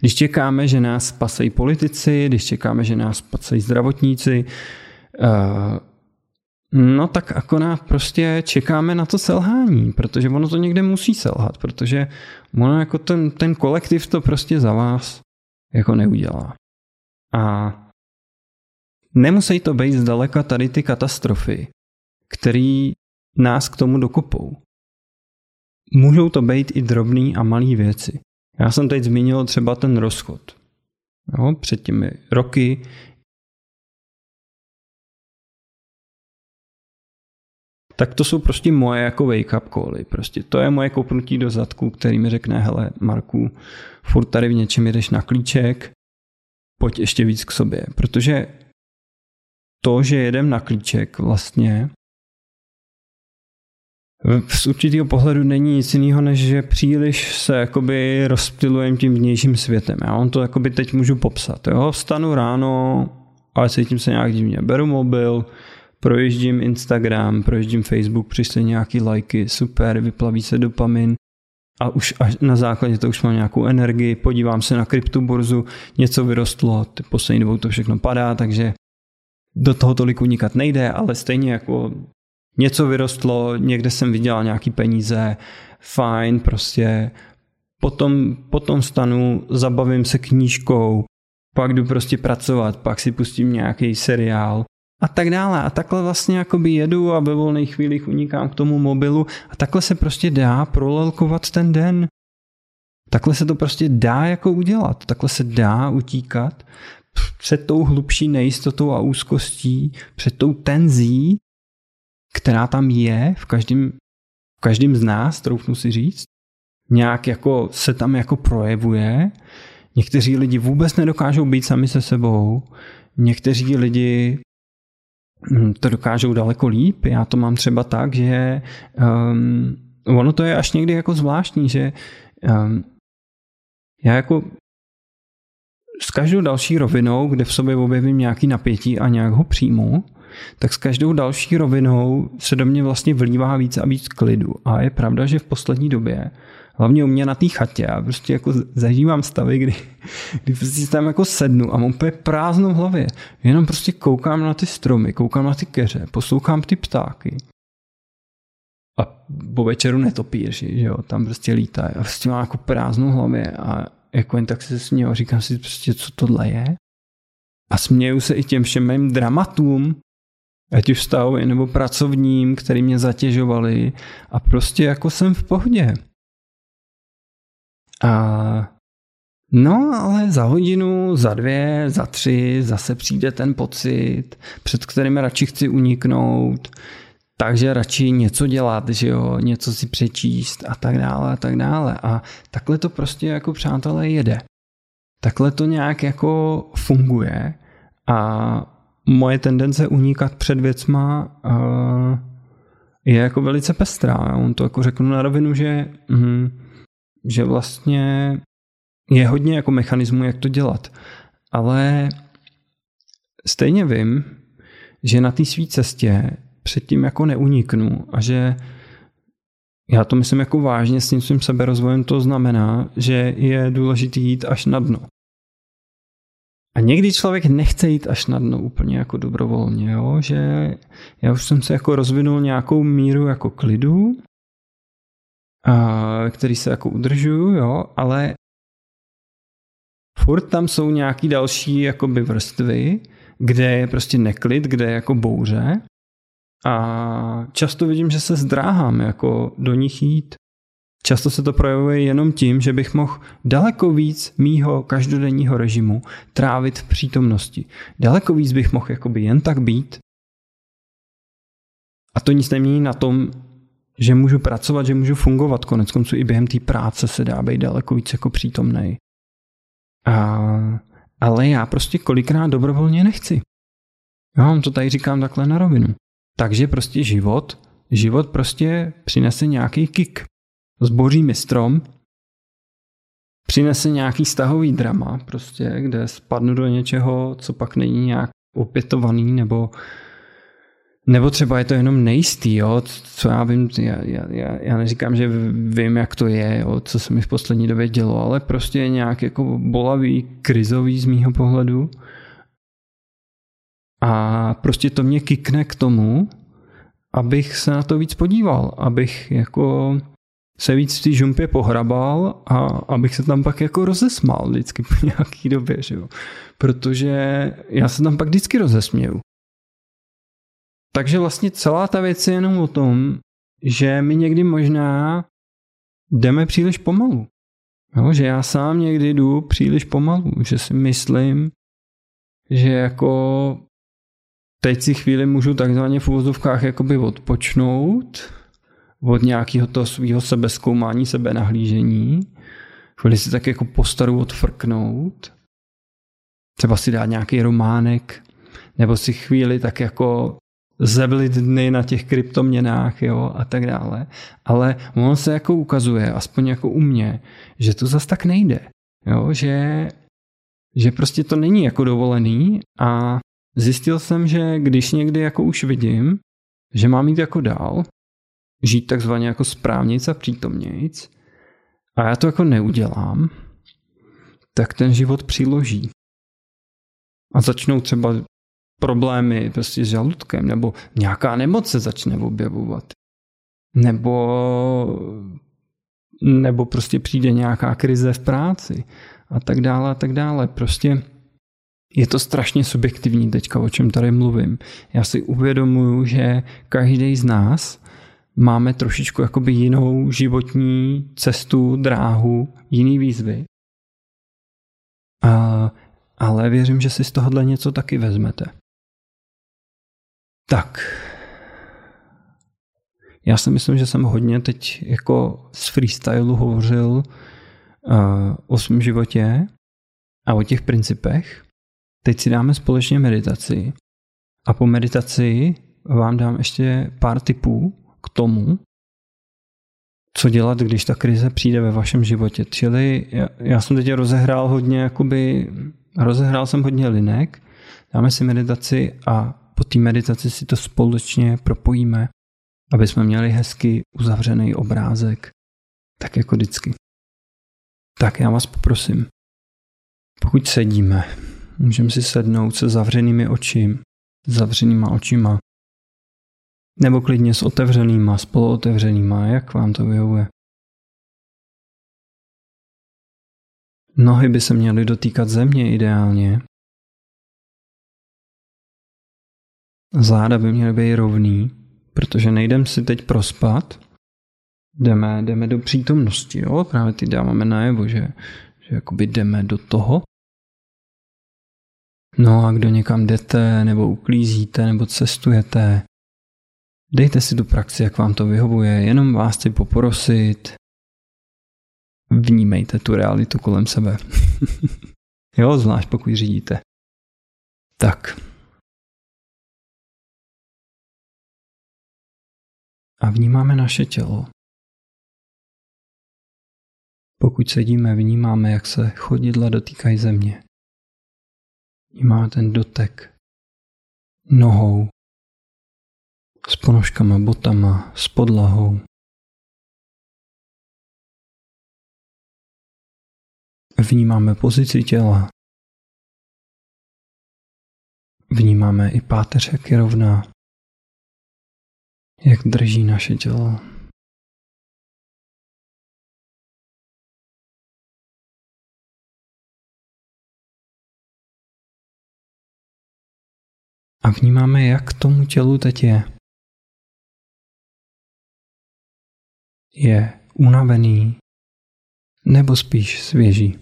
Když čekáme, že nás spasejí politici, když čekáme, že nás spasejí zdravotníci, no tak akorát prostě čekáme na to selhání, protože ono to někde musí selhat, protože ono jako ten kolektiv to prostě za vás jako neudělá. A nemusí to být zdaleka tady ty katastrofy, které nás k tomu dokopou. Můžou to být i drobné a malé věci. Já jsem teď zmínil třeba ten rozchod. Jo, před těmi roky. Tak to jsou prostě moje jako wake-up cally. Prostě to je moje kopnutí do zadku, který mi řekne, hele Marku, furt tady v něčem jedeš na klíček, pojď ještě víc k sobě. Protože to, že jedem na klíček vlastně z určitého pohledu není nic jiného, než že příliš se jakoby rozptylujeme tím vnějším světem. Já vám to jakoby teď můžu popsat. Jo? Vstanu ráno, ale cítím se nějak divně. Beru mobil, projíždím Instagram, projíždím Facebook, přišly nějaký lajky, super, vyplaví se dopamin a už až na základě toho už mám nějakou energii, podívám se na kryptoburzu, něco vyrostlo, poslední dobou to všechno padá, takže do toho tolik unikat nejde, ale stejně jako něco vyrostlo, někde jsem vydělal nějaký peníze, fajn prostě, potom stanu, zabavím se knížkou, pak jdu prostě pracovat, pak si pustím nějaký seriál, a tak dále. A takhle vlastně jakoby jedu a ve volných chvílích unikám k tomu mobilu a takhle se prostě dá prolelkovat ten den. Takhle se to prostě dá jako udělat. Takhle se dá utíkat před tou hlubší nejistotou a úzkostí, před tou tenzí, která tam je v každém z nás, troufnu si říct, nějak jako se tam jako projevuje. Někteří lidi vůbec nedokážou být sami se sebou, někteří lidi to dokážou daleko líp. Já to mám třeba tak, že ono to je až někdy jako zvláštní, že já jako s každou další rovinou, kde v sobě objevím nějaký napětí a nějak ho přijmu, tak s každou další rovinou se do mě vlastně vlívá víc a víc klidu. A je pravda, že v poslední době, hlavně u mě na té chatě, já prostě jako zažívám stavy, kdy prostě tam jako sednu a mám úplně prázdno v hlavě. Jenom prostě koukám na ty stromy, koukám na ty keře, poslouchám ty ptáky. A po večeru netopíř, že jo, tam prostě lítají. A prostě mám jako prázdnou hlavě a jako jen tak se směju a říkám si prostě, co tohle je. A směju se i těm všem mým dramatům, ať už vztahový nebo pracovním, který mě zatěžovali, a prostě jako jsem v pohodě. A no, ale za hodinu, za dvě, za tři zase přijde ten pocit, před kterým radši chci uniknout, takže radši něco dělat, že jo, něco si přečíst a tak dále a tak dále. A takhle to prostě jako, přátelé, jede. Takhle to nějak jako funguje a moje tendence unikat před věcma je jako velice pestrá. On to jako řeknu na rovinu, že vlastně je hodně jako mechanismů, jak to dělat. Ale stejně vím, že na té své cestě předtím jako neuniknu a že já to myslím jako vážně s tím svým seberozvojem, to znamená, že je důležité jít až na dno. A někdy člověk nechce jít až na dno úplně jako dobrovolně, jo? Že já už jsem se jako rozvinul nějakou míru jako klidu, který se jako udržuju, jo? Ale furt tam jsou nějaký další jakoby vrstvy, kde je prostě neklid, kde je jako bouře. A často vidím, že se zdráhám jako do nich jít. Často se to projevuje jenom tím, že bych mohl daleko víc mýho každodenního režimu trávit v přítomnosti. Daleko víc bych mohl jakoby jen tak být. A to nic nemění na tom, že můžu pracovat, že můžu fungovat. Koneckonců i během té práce se dá být daleko víc jako přítomnej. Ale já prostě kolikrát dobrovolně nechci. Já vám to tady říkám takhle na rovinu. Takže prostě život prostě přinese nějaký kick. Zboří mi strom, přinese nějaký stahový drama, prostě, kde spadnu do něčeho, co pak není nějak opětovaný, nebo třeba je to jenom nejistý, jo? Co já vím, já neříkám, že vím, jak to je, jo? Co se mi v poslední době dělo, ale prostě je nějak jako bolavý, krizový z mýho pohledu. A prostě to mě kikne k tomu, abych se na to víc podíval, abych jako se víc v té žumpě pohrabal a abych se tam pak jako rozesmál vždycky po nějaký době, že jo. Protože já se tam pak vždycky rozesměju. Takže vlastně celá ta věc je jenom o tom, že my někdy možná jdeme příliš pomalu. Jo, že já sám někdy jdu příliš pomalu, že si myslím, že jako teď si chvíli můžu takzvaně v uvozovkách jakoby odpočnout od nějakého toho svého sebezkoumání, sebenahlížení. Chvíli si tak jako postaru odfrknout. Třeba si dát nějaký románek, nebo si chvíli tak jako zeblit dny na těch kryptoměnách, jo, a tak dále. Ale ono se jako ukazuje, aspoň jako u mě, že to zas tak nejde. Jo, že prostě to není jako dovolený a zjistil jsem, že když někdy jako už vidím, že mám jít jako dál, žít takzvaně jako správnějc a přítomnějc, a já to jako neudělám, tak ten život přiloží. A začnou třeba problémy prostě s žaludkem, nebo nějaká nemoc se začne objevovat. Nebo prostě přijde nějaká krize v práci a tak dále, a tak dále. Prostě Je to strašně subjektivní teďka, o čem tady mluvím. Já si uvědomuju, že každý z nás máme trošičku jakoby jinou životní cestu, dráhu, jiný výzvy. Ale věřím, že si z tohohle něco taky vezmete. Tak. Já si myslím, že jsem hodně teď jako z freestylu hovořil o svém životě a o těch principech. Teď si dáme společně meditaci a po meditaci vám dám ještě pár tipů k tomu, co dělat, když ta krize přijde ve vašem životě. Čili já jsem teď rozehrál jsem hodně linek, dáme si meditaci a po té meditaci si to společně propojíme, aby jsme měli hezky uzavřený obrázek, tak jako vždycky. Tak já vás poprosím, pokud sedíme, můžeme si sednout se zavřenýma očima, nebo klidně s otevřenýma, s polootevřenýma, jak vám to vyhovuje. Nohy by se měly dotýkat země ideálně. Záda by měly být rovný, protože nejdeme si teď prospat, jdeme do přítomnosti, jo? Právě ty dáváme najevo, že jakoby jdeme do toho. No a kdo někam jdete, nebo uklízíte, nebo cestujete, dejte si tu praxi, jak vám to vyhovuje, jenom vás chci poprosit, vnímejte tu realitu kolem sebe. Jo, zvlášť pokud řídíte. Tak. A vnímáme naše tělo. Pokud sedíme, vnímáme, jak se chodidla dotýkají země. Vnímáme ten dotek nohou, s ponožkama, botama, s podlahou. Vnímáme pozici těla. Vnímáme i páteř, jak je rovná. Jak drží naše tělo. A vnímáme, jak tomu tělu teď je. Je unavený nebo spíš svěží.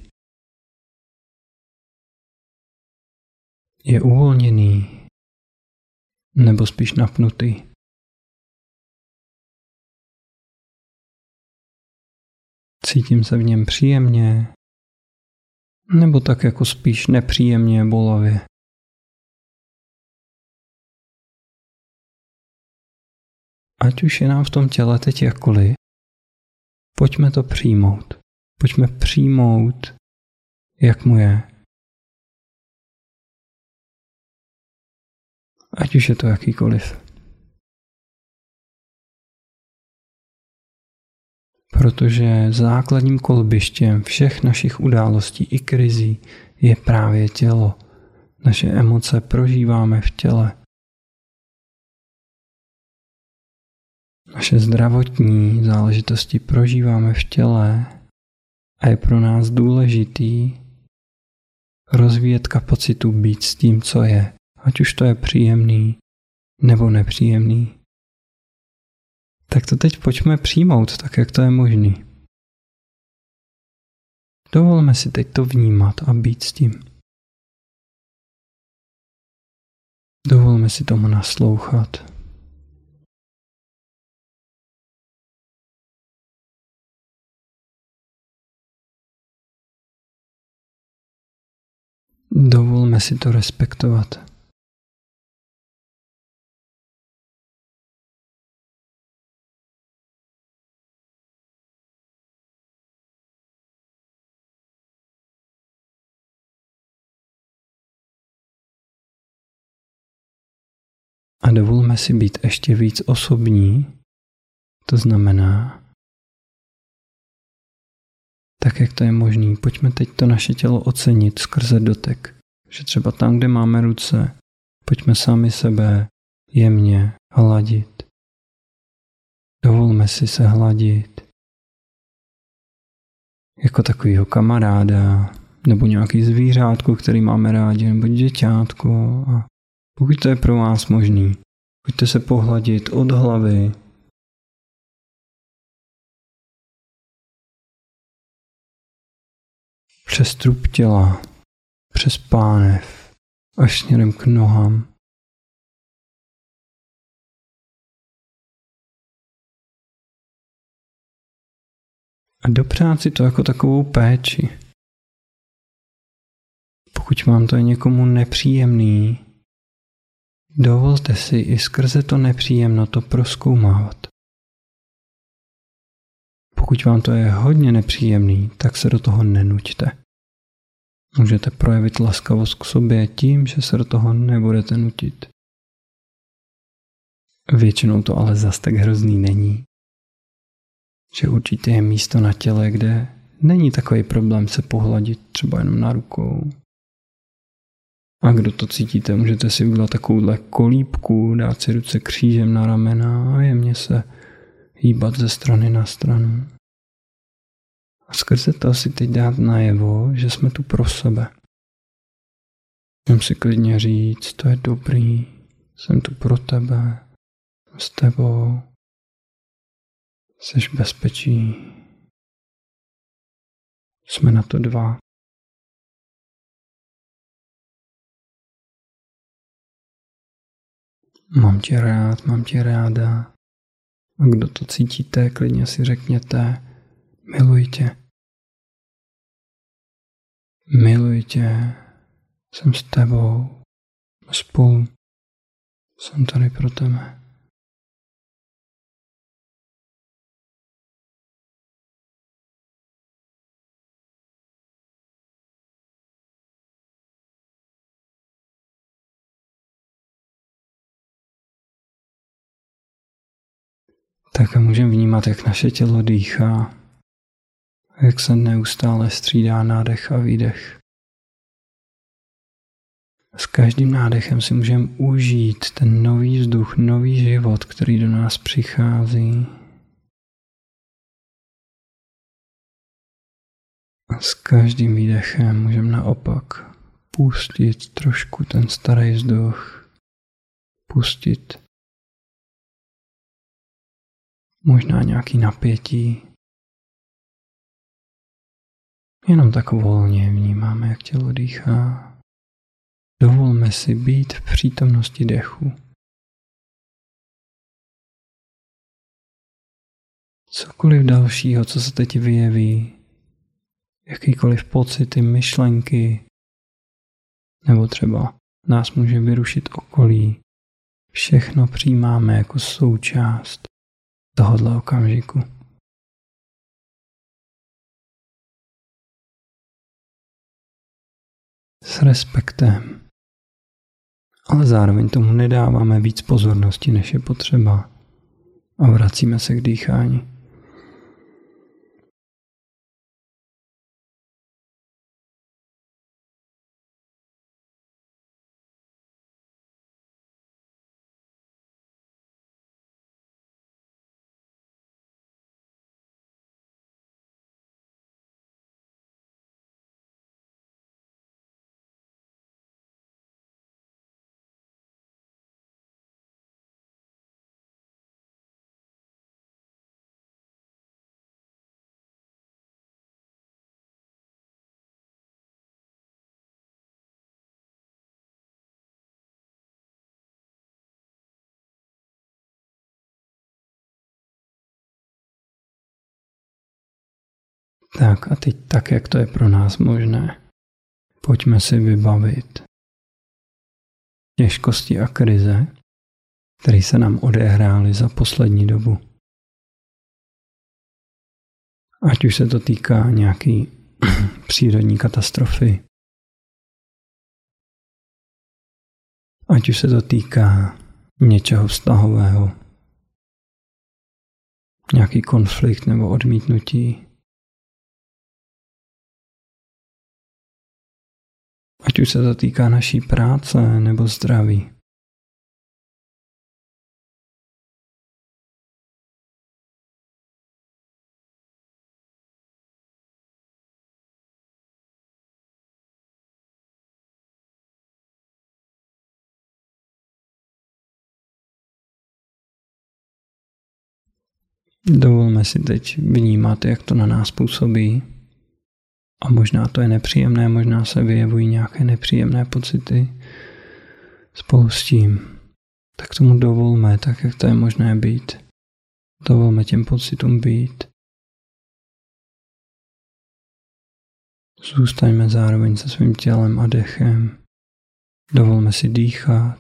Je uvolněný nebo spíš napnutý. Cítím se v něm příjemně nebo tak jako spíš nepříjemně bolavě. Ať už je nám v tom těle teď jakkoliv, pojďme to přijmout. Pojďme přijmout, jak mu je. Ať už je to jakýkoliv. Protože základním kolbištěm všech našich událostí i krizí je právě tělo. Naše emoce prožíváme v těle. Naše zdravotní záležitosti prožíváme v těle a je pro nás důležitý rozvíjet kapacitu být s tím, co je, ať už to je příjemný nebo nepříjemný. Tak to teď pojďme přijmout, tak jak to je možný. Dovolme si teď to vnímat a být s tím. Dovolme si tomu naslouchat. Dovolme si to respektovat. A dovolme si být ještě víc osobní, to znamená, tak jak to je možný, pojďme teď to naše tělo ocenit skrze dotek. Že třeba tam, kde máme ruce, pojďme sami sebe jemně hladit. Dovolme si se hladit. Jako takovýho kamaráda nebo nějaký zvířátko, který máme rádi, nebo děťátko. A pokud to je pro vás možný, pojďte se pohladit od hlavy. Přes trup těla, přes pánev, až směrem k nohám. A dopřát si to jako takovou péči. Pokud vám to je někomu nepříjemný, dovolte si i skrze to nepříjemno to prozkoumávat. Pokud vám to je hodně nepříjemný, tak se do toho nenuďte. Můžete projevit laskavost k sobě tím, že se do toho nebudete nutit. Většinou to ale zas tak hrozný není. Že určitě je místo na těle, kde není takový problém se pohladit třeba jenom na rukou. A kdo to cítíte, můžete si udělat takovouhle kolíbku, dát si ruce křížem na ramena a jemně se hýbat ze strany na stranu. A skrze to si teď dát najevo, že jsme tu pro sebe. Můžeme si klidně říct, to je dobrý, jsem tu pro tebe, jsem s tebou, jsi v bezpečí, jsme na to dva. Mám tě rád, mám tě ráda. A kdo to cítíte, klidně si řekněte, miluji tě. Miluji tě, jsem s tebou, spolu, jsem tady pro tebe. Tak a můžeme vnímat, jak naše tělo dýchá, jak se neustále střídá nádech a výdech. S každým nádechem si můžeme užít ten nový vzduch, nový život, který do nás přichází. A s každým výdechem můžeme naopak pustit trošku ten starý vzduch, pustit možná nějaký napětí. Jenom tak volně vnímáme, jak tělo dýchá. Dovolme si být v přítomnosti dechu. Cokoliv dalšího, co se teď vyjeví, jakýkoliv pocity, myšlenky, nebo třeba nás může vyrušit okolí, všechno přijímáme jako součást tohodle okamžiku. S respektem. Ale zároveň tomu nedáváme víc pozornosti, než je potřeba. A vracíme se k dýchání. Tak a teď tak, jak to je pro nás možné, pojďme si vybavit těžkosti a krize, které se nám odehrály za poslední dobu. Ať už se to týká nějaký přírodní katastrofy, ať už se to týká něčeho vztahového, nějaký konflikt nebo odmítnutí, ať už se to týká naší práce nebo zdraví. Dovolme si teď vnímat, jak to na nás působí. A možná to je nepříjemné, možná se vyjevují nějaké nepříjemné pocity spolu s tím. Tak tomu dovolme, tak jak to je možné být. Dovolme těm pocitům být. Zůstaňme zároveň se svým tělem a dechem. Dovolme si dýchat,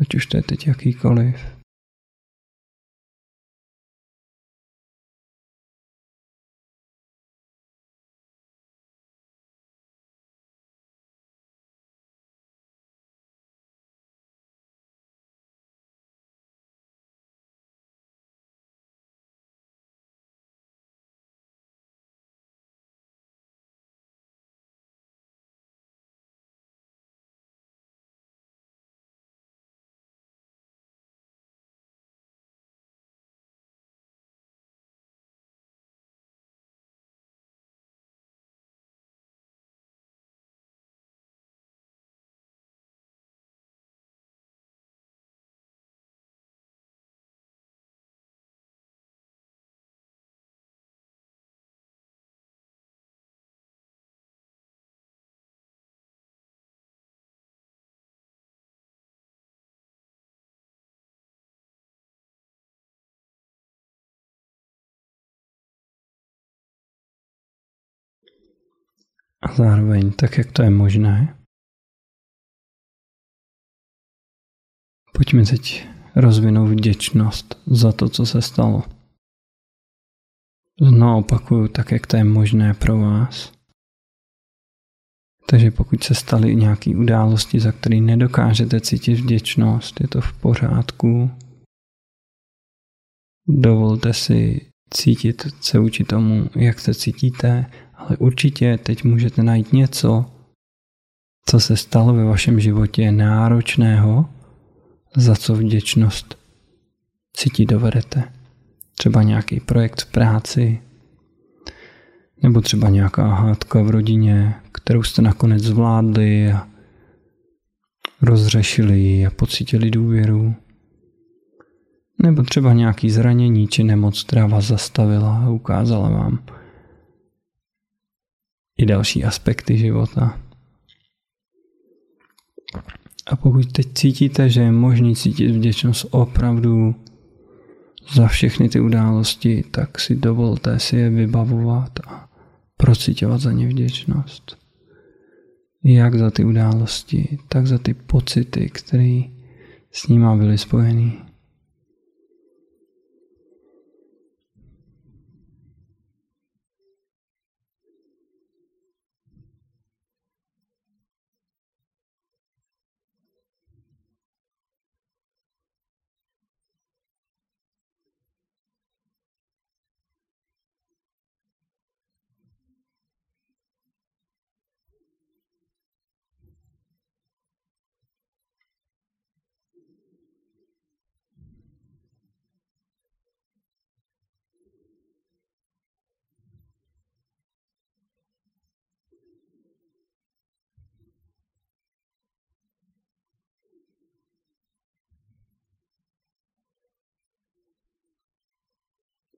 ať už to je teď jakýkoliv. A zároveň tak, jak to je možné. Pojďme teď rozvinout vděčnost za to, co se stalo. Znovu opakuju, tak, jak to je možné pro vás. Takže pokud se staly nějaké události, za které nedokážete cítit vděčnost, je to v pořádku. Dovolte si cítit se vůči tomu, jak se cítíte, ale určitě teď můžete najít něco, co se stalo ve vašem životě náročného, za co vděčnost cítit dovedete. Třeba nějaký projekt v práci, nebo třeba nějaká hádka v rodině, kterou jste nakonec zvládli a rozřešili ji a pocítili důvěru. Nebo třeba nějaký zranění či nemoc, která vás zastavila a ukázala vám i další aspekty života. A pokud teď cítíte, že je možné cítit vděčnost opravdu za všechny ty události, tak si dovolte si je vybavovat a procitovat za ně vděčnost. Jak za ty události, tak za ty pocity, které s nima byly spojené.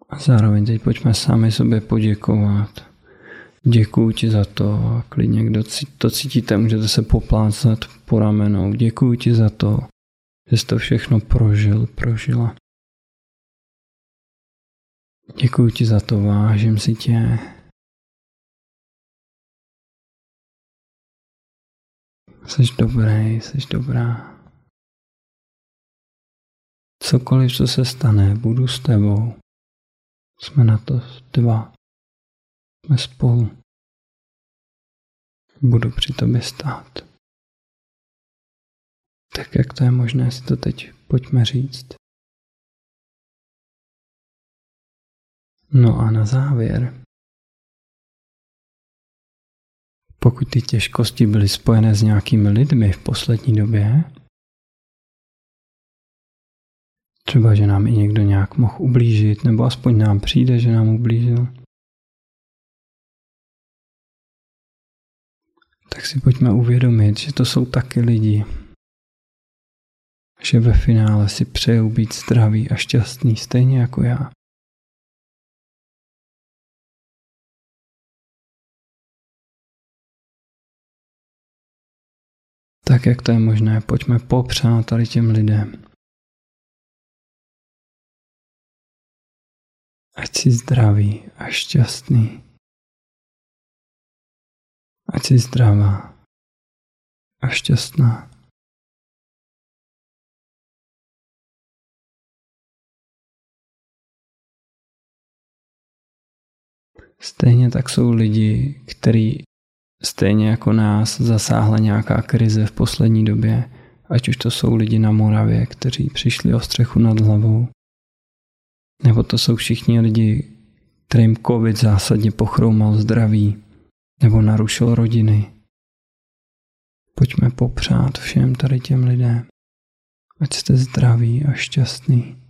A zároveň teď pojďme sami sobě poděkovat. Děkuju ti za to. Klidně, kdo to cítíte, můžete se poplácat po ramenou. Děkuju ti za to, že jsi to všechno prožila. Děkuju ti za to, vážím si tě. Jsi dobrá. Cokoliv, co se stane, budu s tebou. Jsme na to dva. Jsme spolu. Budu při tobě stát. Tak jak to je možné, si to teď pojďme říct. No a na závěr. Pokud ty těžkosti byly spojené s nějakými lidmi v poslední době, třeba, že nám i někdo nějak mohl ublížit, nebo aspoň nám přijde, že nám ublížil. Tak si pojďme uvědomit, že to jsou taky lidi. Že ve finále si přejou být zdraví a šťastní, stejně jako já. tak, jak to je možné. Pojďme popřát tady těm lidem. Ať jsi zdravý a šťastný. Ať jsi zdravá a šťastná. Stejně tak jsou lidi, kteří stejně jako nás zasáhla nějaká krize v poslední době, ať už to jsou lidi na Moravě, kteří přišli o střechu nad hlavou, nebo to jsou všichni lidi, kterým covid zásadně pochroumal zdraví nebo narušil rodiny. Pojďme popřát všem tady těm lidem, ať jste zdraví a šťastní.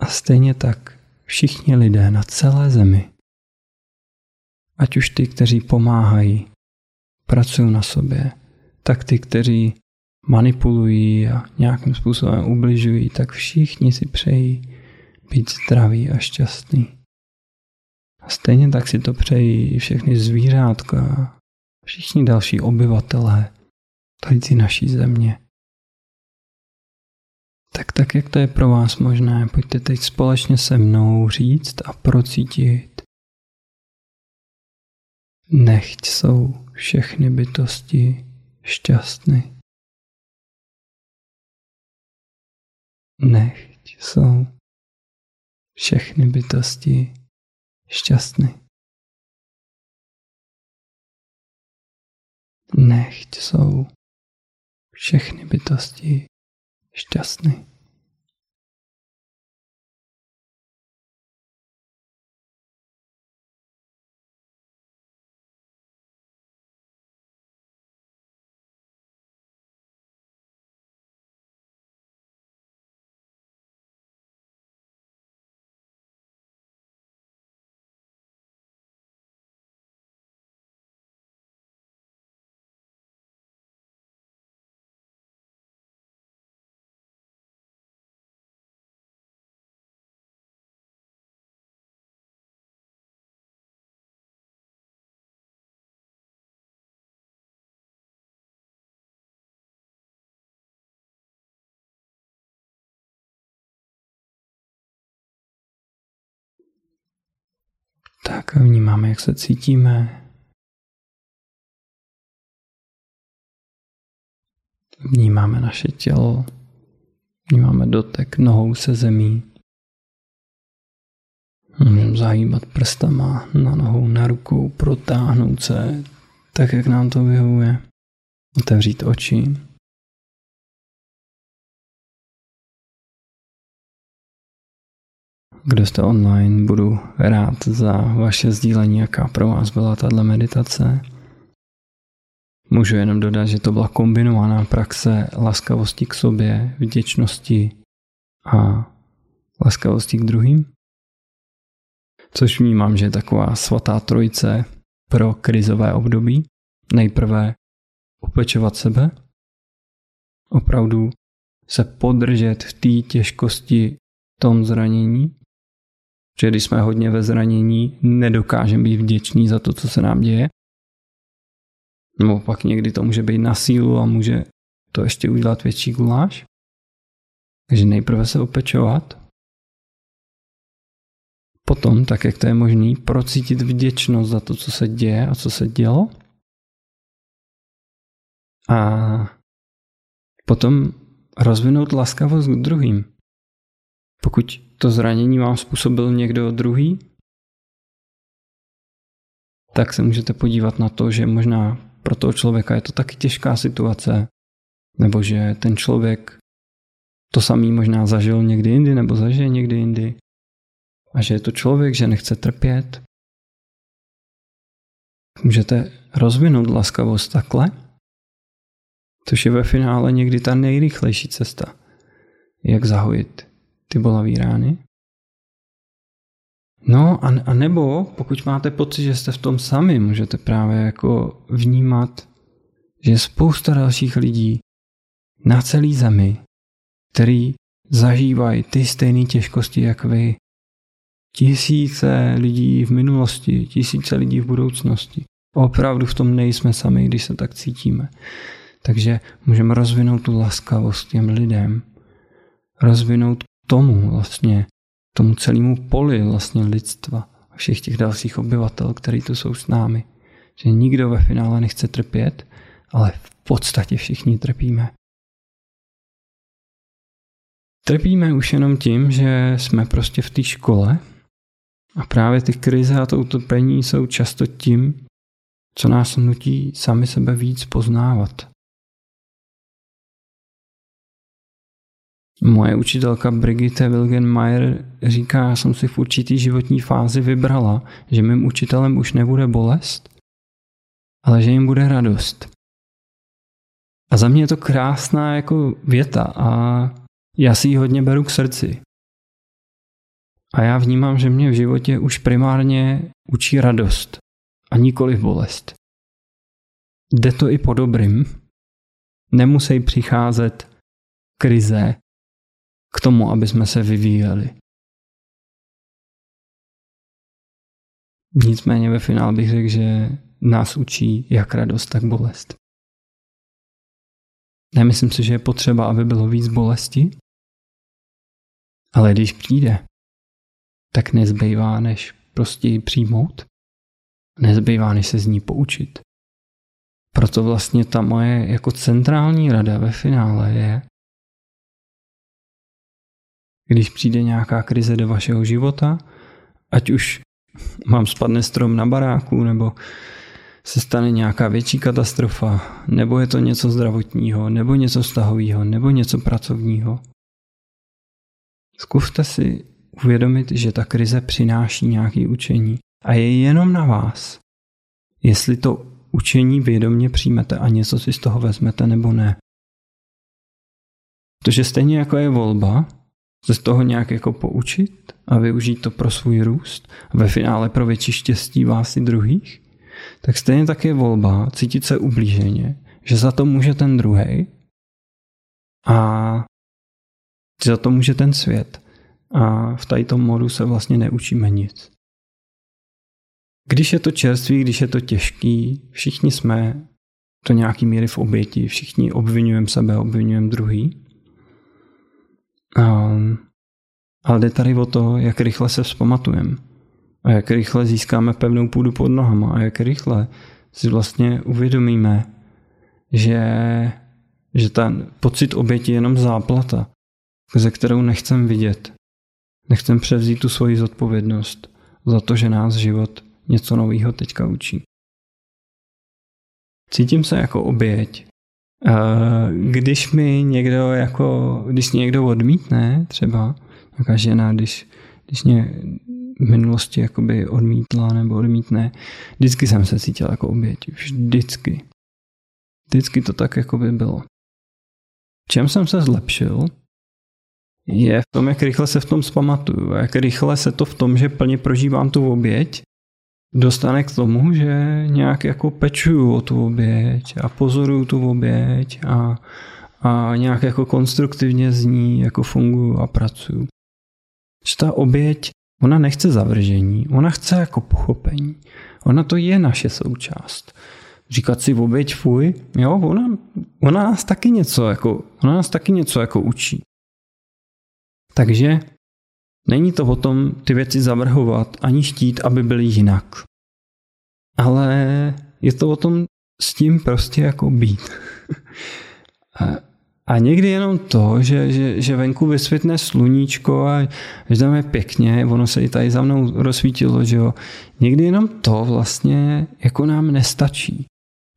A stejně tak všichni lidé na celé zemi, ať už ty, kteří pomáhají, pracují na sobě, tak ty, kteří manipulují a nějakým způsobem ubližují, tak všichni si přejí být zdraví a šťastní. A stejně tak si to přejí i všechny zvířátka, všichni další obyvatelé tady naší země. Tak jak to je pro vás možné, pojďte teď společně se mnou říct a procítit. Nechť jsou všechny bytosti šťastné. Nechť jsou všechny bytosti šťastné. Nechť jsou všechny bytosti šťastný. Tak vnímáme, jak se cítíme. Vnímáme naše tělo. Vnímáme dotek nohou se zemí. Můžeme zahýbat prstama na nohou, na rukou, protáhnout se tak, jak nám to vyhovuje. Otevřít oči. Kdo jste online, budu rád za vaše sdílení, jaká pro vás byla tato meditace. Můžu jenom dodat, že to byla kombinovaná praxe laskavosti k sobě, vděčnosti a laskavosti k druhým. Což vnímám, že je taková svatá trojice pro krizové období. Nejprve opečovat sebe, opravdu se podržet v té těžkosti, v tom zranění. Že když jsme hodně ve zranění, nedokážeme být vděční za to, co se nám děje. Nebo pak někdy to může být na sílu a může to ještě udělat větší guláš. Takže nejprve se opečovat. Potom, tak jak to je možné, procítit vděčnost za to, co se děje a co se dělo. A potom rozvinout laskavost k druhým. Pokud to zranění vám způsobil někdo druhý, tak se můžete podívat na to, že možná pro toho člověka je to taky těžká situace, nebo že ten člověk to samý možná zažil někdy jindy, nebo zažije někdy jindy, a že je to člověk, že nechce trpět. Můžete rozvinout laskavost takhle, což je ve finále někdy ta nejrychlejší cesta, jak zahojit ty bolavé rány. No a nebo pokud máte pocit, že jste v tom sami, můžete právě jako vnímat, že je spousta dalších lidí na celý zemi, který zažívají ty stejné těžkosti, jak vy. Tisíce lidí v minulosti, tisíce lidí v budoucnosti. Opravdu v tom nejsme sami, když se tak cítíme. Takže můžeme rozvinout tu laskavost těm lidem. Rozvinout tomu celému poli lidstva a všech těch dalších obyvatel, který tu jsou s námi. Že nikdo ve finále nechce trpět, ale v podstatě všichni trpíme. Trpíme už jenom tím, že jsme prostě v té škole a právě ty krize a to utrpení jsou často tím, co nás nutí sami sebe víc poznávat. Moje učitelka Brigitte Wilgenmaier říká, já jsem si v určitý životní fázi vybrala, že mým učitelem už nebude bolest, ale že jim bude radost. A za mě je to krásná jako věta a já si ji hodně beru k srdci. A já vnímám, že mě v životě už primárně učí radost a nikoliv bolest. Jde to i po dobrým. Nemusí přicházet krize k tomu, aby jsme se vyvíjeli. Nicméně ve finále bych řekl, že nás učí jak radost, tak bolest. Nemyslím si, že je potřeba, aby bylo víc bolesti, ale když přijde, tak nezbývá, než prostě ji přijmout, nezbývá, než se z ní poučit. Proto vlastně ta moje jako centrální rada ve finále je, když přijde nějaká krize do vašeho života, ať už vám spadne strom na baráku, nebo se stane nějaká větší katastrofa, nebo je to něco zdravotního, nebo něco vztahového, nebo něco pracovního. Zkuste si uvědomit, že ta krize přináší nějaké učení a je jenom na vás, jestli to učení vědomě přijmete a něco si z toho vezmete nebo ne. Protože stejně jako je volba, se z toho nějak jako poučit a využít to pro svůj růst a ve finále pro větší štěstí vás i druhých, tak stejně tak je volba cítit se ublíženě, že za to může ten druhej a za to může ten svět. A v tadytom modu se vlastně neučíme nic. Když je to čerství, když je to těžký, všichni jsme do nějaký míry v oběti, všichni obvinujeme sebe, obvinujeme druhý. Ale jde tady o to, jak rychle se vzpamatujeme a jak rychle získáme pevnou půdu pod nohama a jak rychle si vlastně uvědomíme, že ten pocit oběti je jenom záplata, ze kterou nechcem vidět. Nechcem převzít tu svoji zodpovědnost za to, že nás život něco nového teďka učí. Cítím se jako oběť. Když někdo odmítne, třeba nějaká žena, když mě v minulosti jakoby odmítla nebo odmítne, vždycky jsem se cítil jako oběť. Vždycky. Vždycky to tak jakoby bylo. V čem jsem se zlepšil, je v tom, jak rychle se v tom vzpamatuju. Jak rychle se to v tom, že plně prožívám tu oběť, dostane k tomu, že nějak jako pečuju o tu oběť a pozoruju tu oběť a nějak jako konstruktivně z ní jako funguju a pracuju. Že ta oběť, ona nechce zavržení, ona chce jako pochopení. Ona to je naše součást. Říkat si oběť fuj, jo, ona nás taky něco jako učí. Takže není to o tom ty věci zavrhovat ani chtít, aby byly jinak. Ale je to o tom s tím prostě jako být. A někdy jenom to, že venku vysvětne sluníčko a že tam je pěkně, ono se i tady za mnou rozsvítilo, že jo. Někdy jenom to vlastně jako nám nestačí.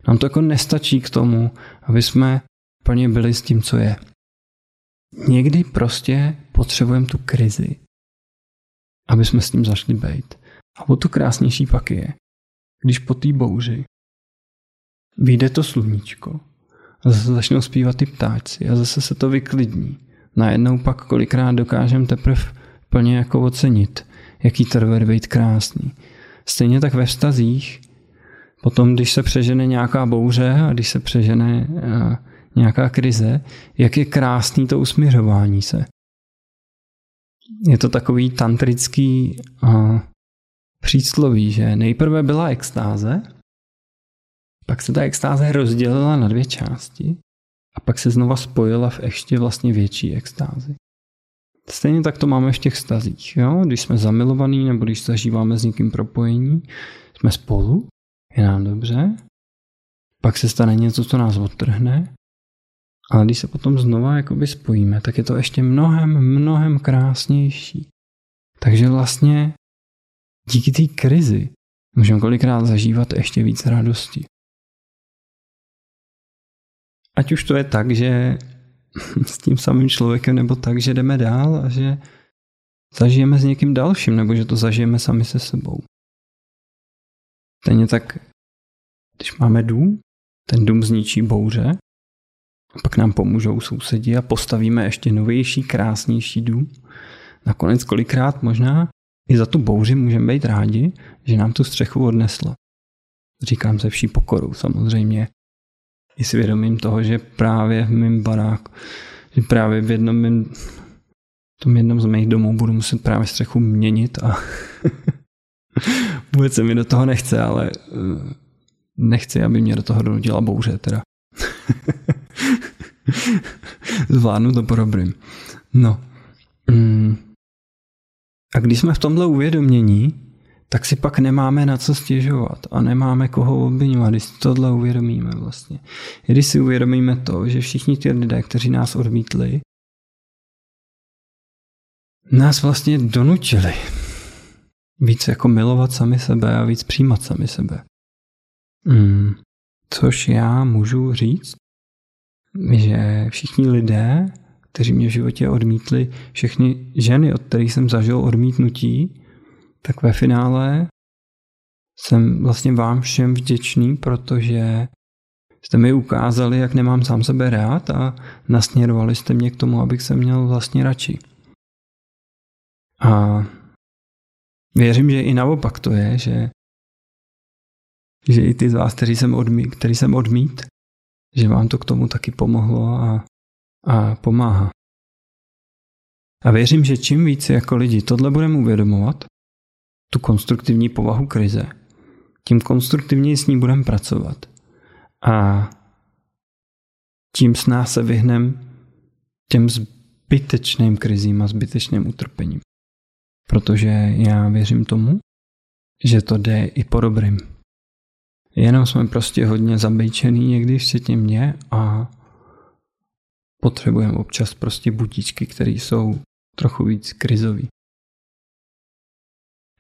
Nám to jako nestačí k tomu, aby jsme plně byli s tím, co je. Někdy prostě potřebujeme tu krizi, aby jsme s tím zašli bejt. A o to krásnější pak je, když po té bouři vyjde to sluníčko a zase začnou zpívat ty ptáčci a zase se to vyklidní. Najednou pak kolikrát dokážeme teprve plně jako ocenit, jaký trver být krásný. Stejně tak ve vztazích, potom když se přežene nějaká bouře a když se přežene nějaká krize, jak je krásný to usměřování se. Je to takový tantrický přísloví, že nejprve byla extáze Pak se ta extáze rozdělila na dvě části a pak se znova spojila v ještě vlastně větší extázi. Stejně tak to máme v těch vztazích. Jo? Když jsme zamilovaní nebo když zažíváme s někým propojení, jsme spolu, je nám dobře, pak se stane něco, co nás odtrhne, ale když se potom znova jakoby spojíme, tak je to ještě mnohem krásnější. Takže vlastně díky té krizi můžeme kolikrát zažívat ještě víc radosti. Ať už to je tak, že s tím samým člověkem, nebo tak, že jdeme dál a že zažijeme s někým dalším, nebo že to zažijeme sami se sebou. Stejně tak, když máme dům, ten dům zničí bouře, a pak nám pomůžou sousedi a postavíme ještě novější, krásnější dům. Nakonec kolikrát možná i za tu bouři můžeme být rádi, že nám tu střechu odnesla. Říkám se vší pokorou samozřejmě. I svědomím toho, že právě v mém baráku, že právě v jednom z mých domů budu muset právě střechu měnit a vůbec se mi do toho nechce, ale nechci, aby mě do toho donutila bouře teda. Zvládnu to podobrým. No. A když jsme v tomhle uvědomění, tak si pak nemáme na co stěžovat a nemáme koho obviňovat, když si tohle uvědomíme vlastně. Když si uvědomíme to, že všichni ti lidé, kteří nás odmítli, nás vlastně donutili víc jako milovat sami sebe a víc přijímat sami sebe. Což já můžu říct, že všichni lidé, kteří mě v životě odmítli, všechny ženy, od kterých jsem zažil odmítnutí, tak ve finále jsem vlastně vám všem vděčný, protože jste mi ukázali, jak nemám sám sebe rád a nasměrovali jste mě k tomu, abych se měl vlastně radši. A věřím, že i naopak to je, že i ty z vás, který jsem odmít, že vám to k tomu taky pomohlo a pomáhá. A věřím, že čím víc jako lidi tohle budeme uvědomovat, tu konstruktivní povahu krize, tím konstruktivněji s ní budeme pracovat. A tím s nás se vyhneme těm zbytečným krizím a zbytečným utrpením. Protože já věřím tomu, že to jde i po dobrým. Jenom jsme prostě hodně zabejčený někdy včetně mě a potřebujeme občas prostě budičky, které jsou trochu víc krizový.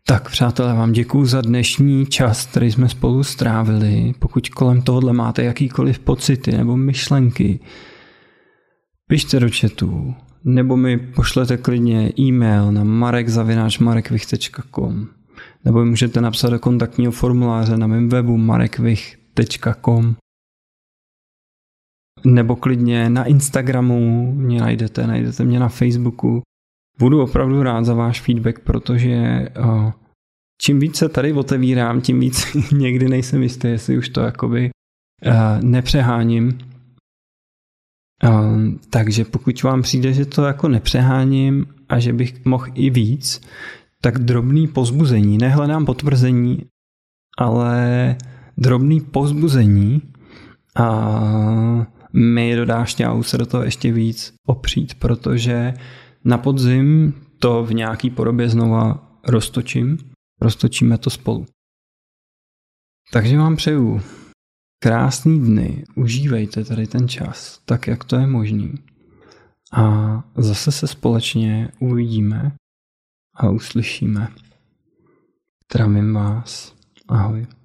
Tak přátelé, vám děkuju za dnešní čas, který jsme spolu strávili. Pokud kolem tohohle máte jakýkoliv pocity nebo myšlenky, pište do chatu, nebo mi pošlete klidně e-mail na marek@marekvych.com, nebo můžete napsat do kontaktního formuláře na mém webu marekvych.com, nebo klidně na Instagramu mě najdete mě na Facebooku. Budu opravdu rád za váš feedback, protože čím víc se tady otevírám, tím víc někdy nejsem jistý, jestli už to jakoby nepřeháním. Takže pokud vám přijde, že to jako nepřeháním a že bych mohl i víc, tak drobný povzbuzení, nehledám potvrzení, ale drobný povzbuzení a mi dodá šťávu se do toho ještě víc opřít, protože na podzim to v nějaký podobě znova roztočíme to spolu. Takže vám přeju krásný dny, užívejte tady ten čas, tak jak to je možný. A zase se společně uvidíme a uslyšíme. Zdravím vás, ahoj.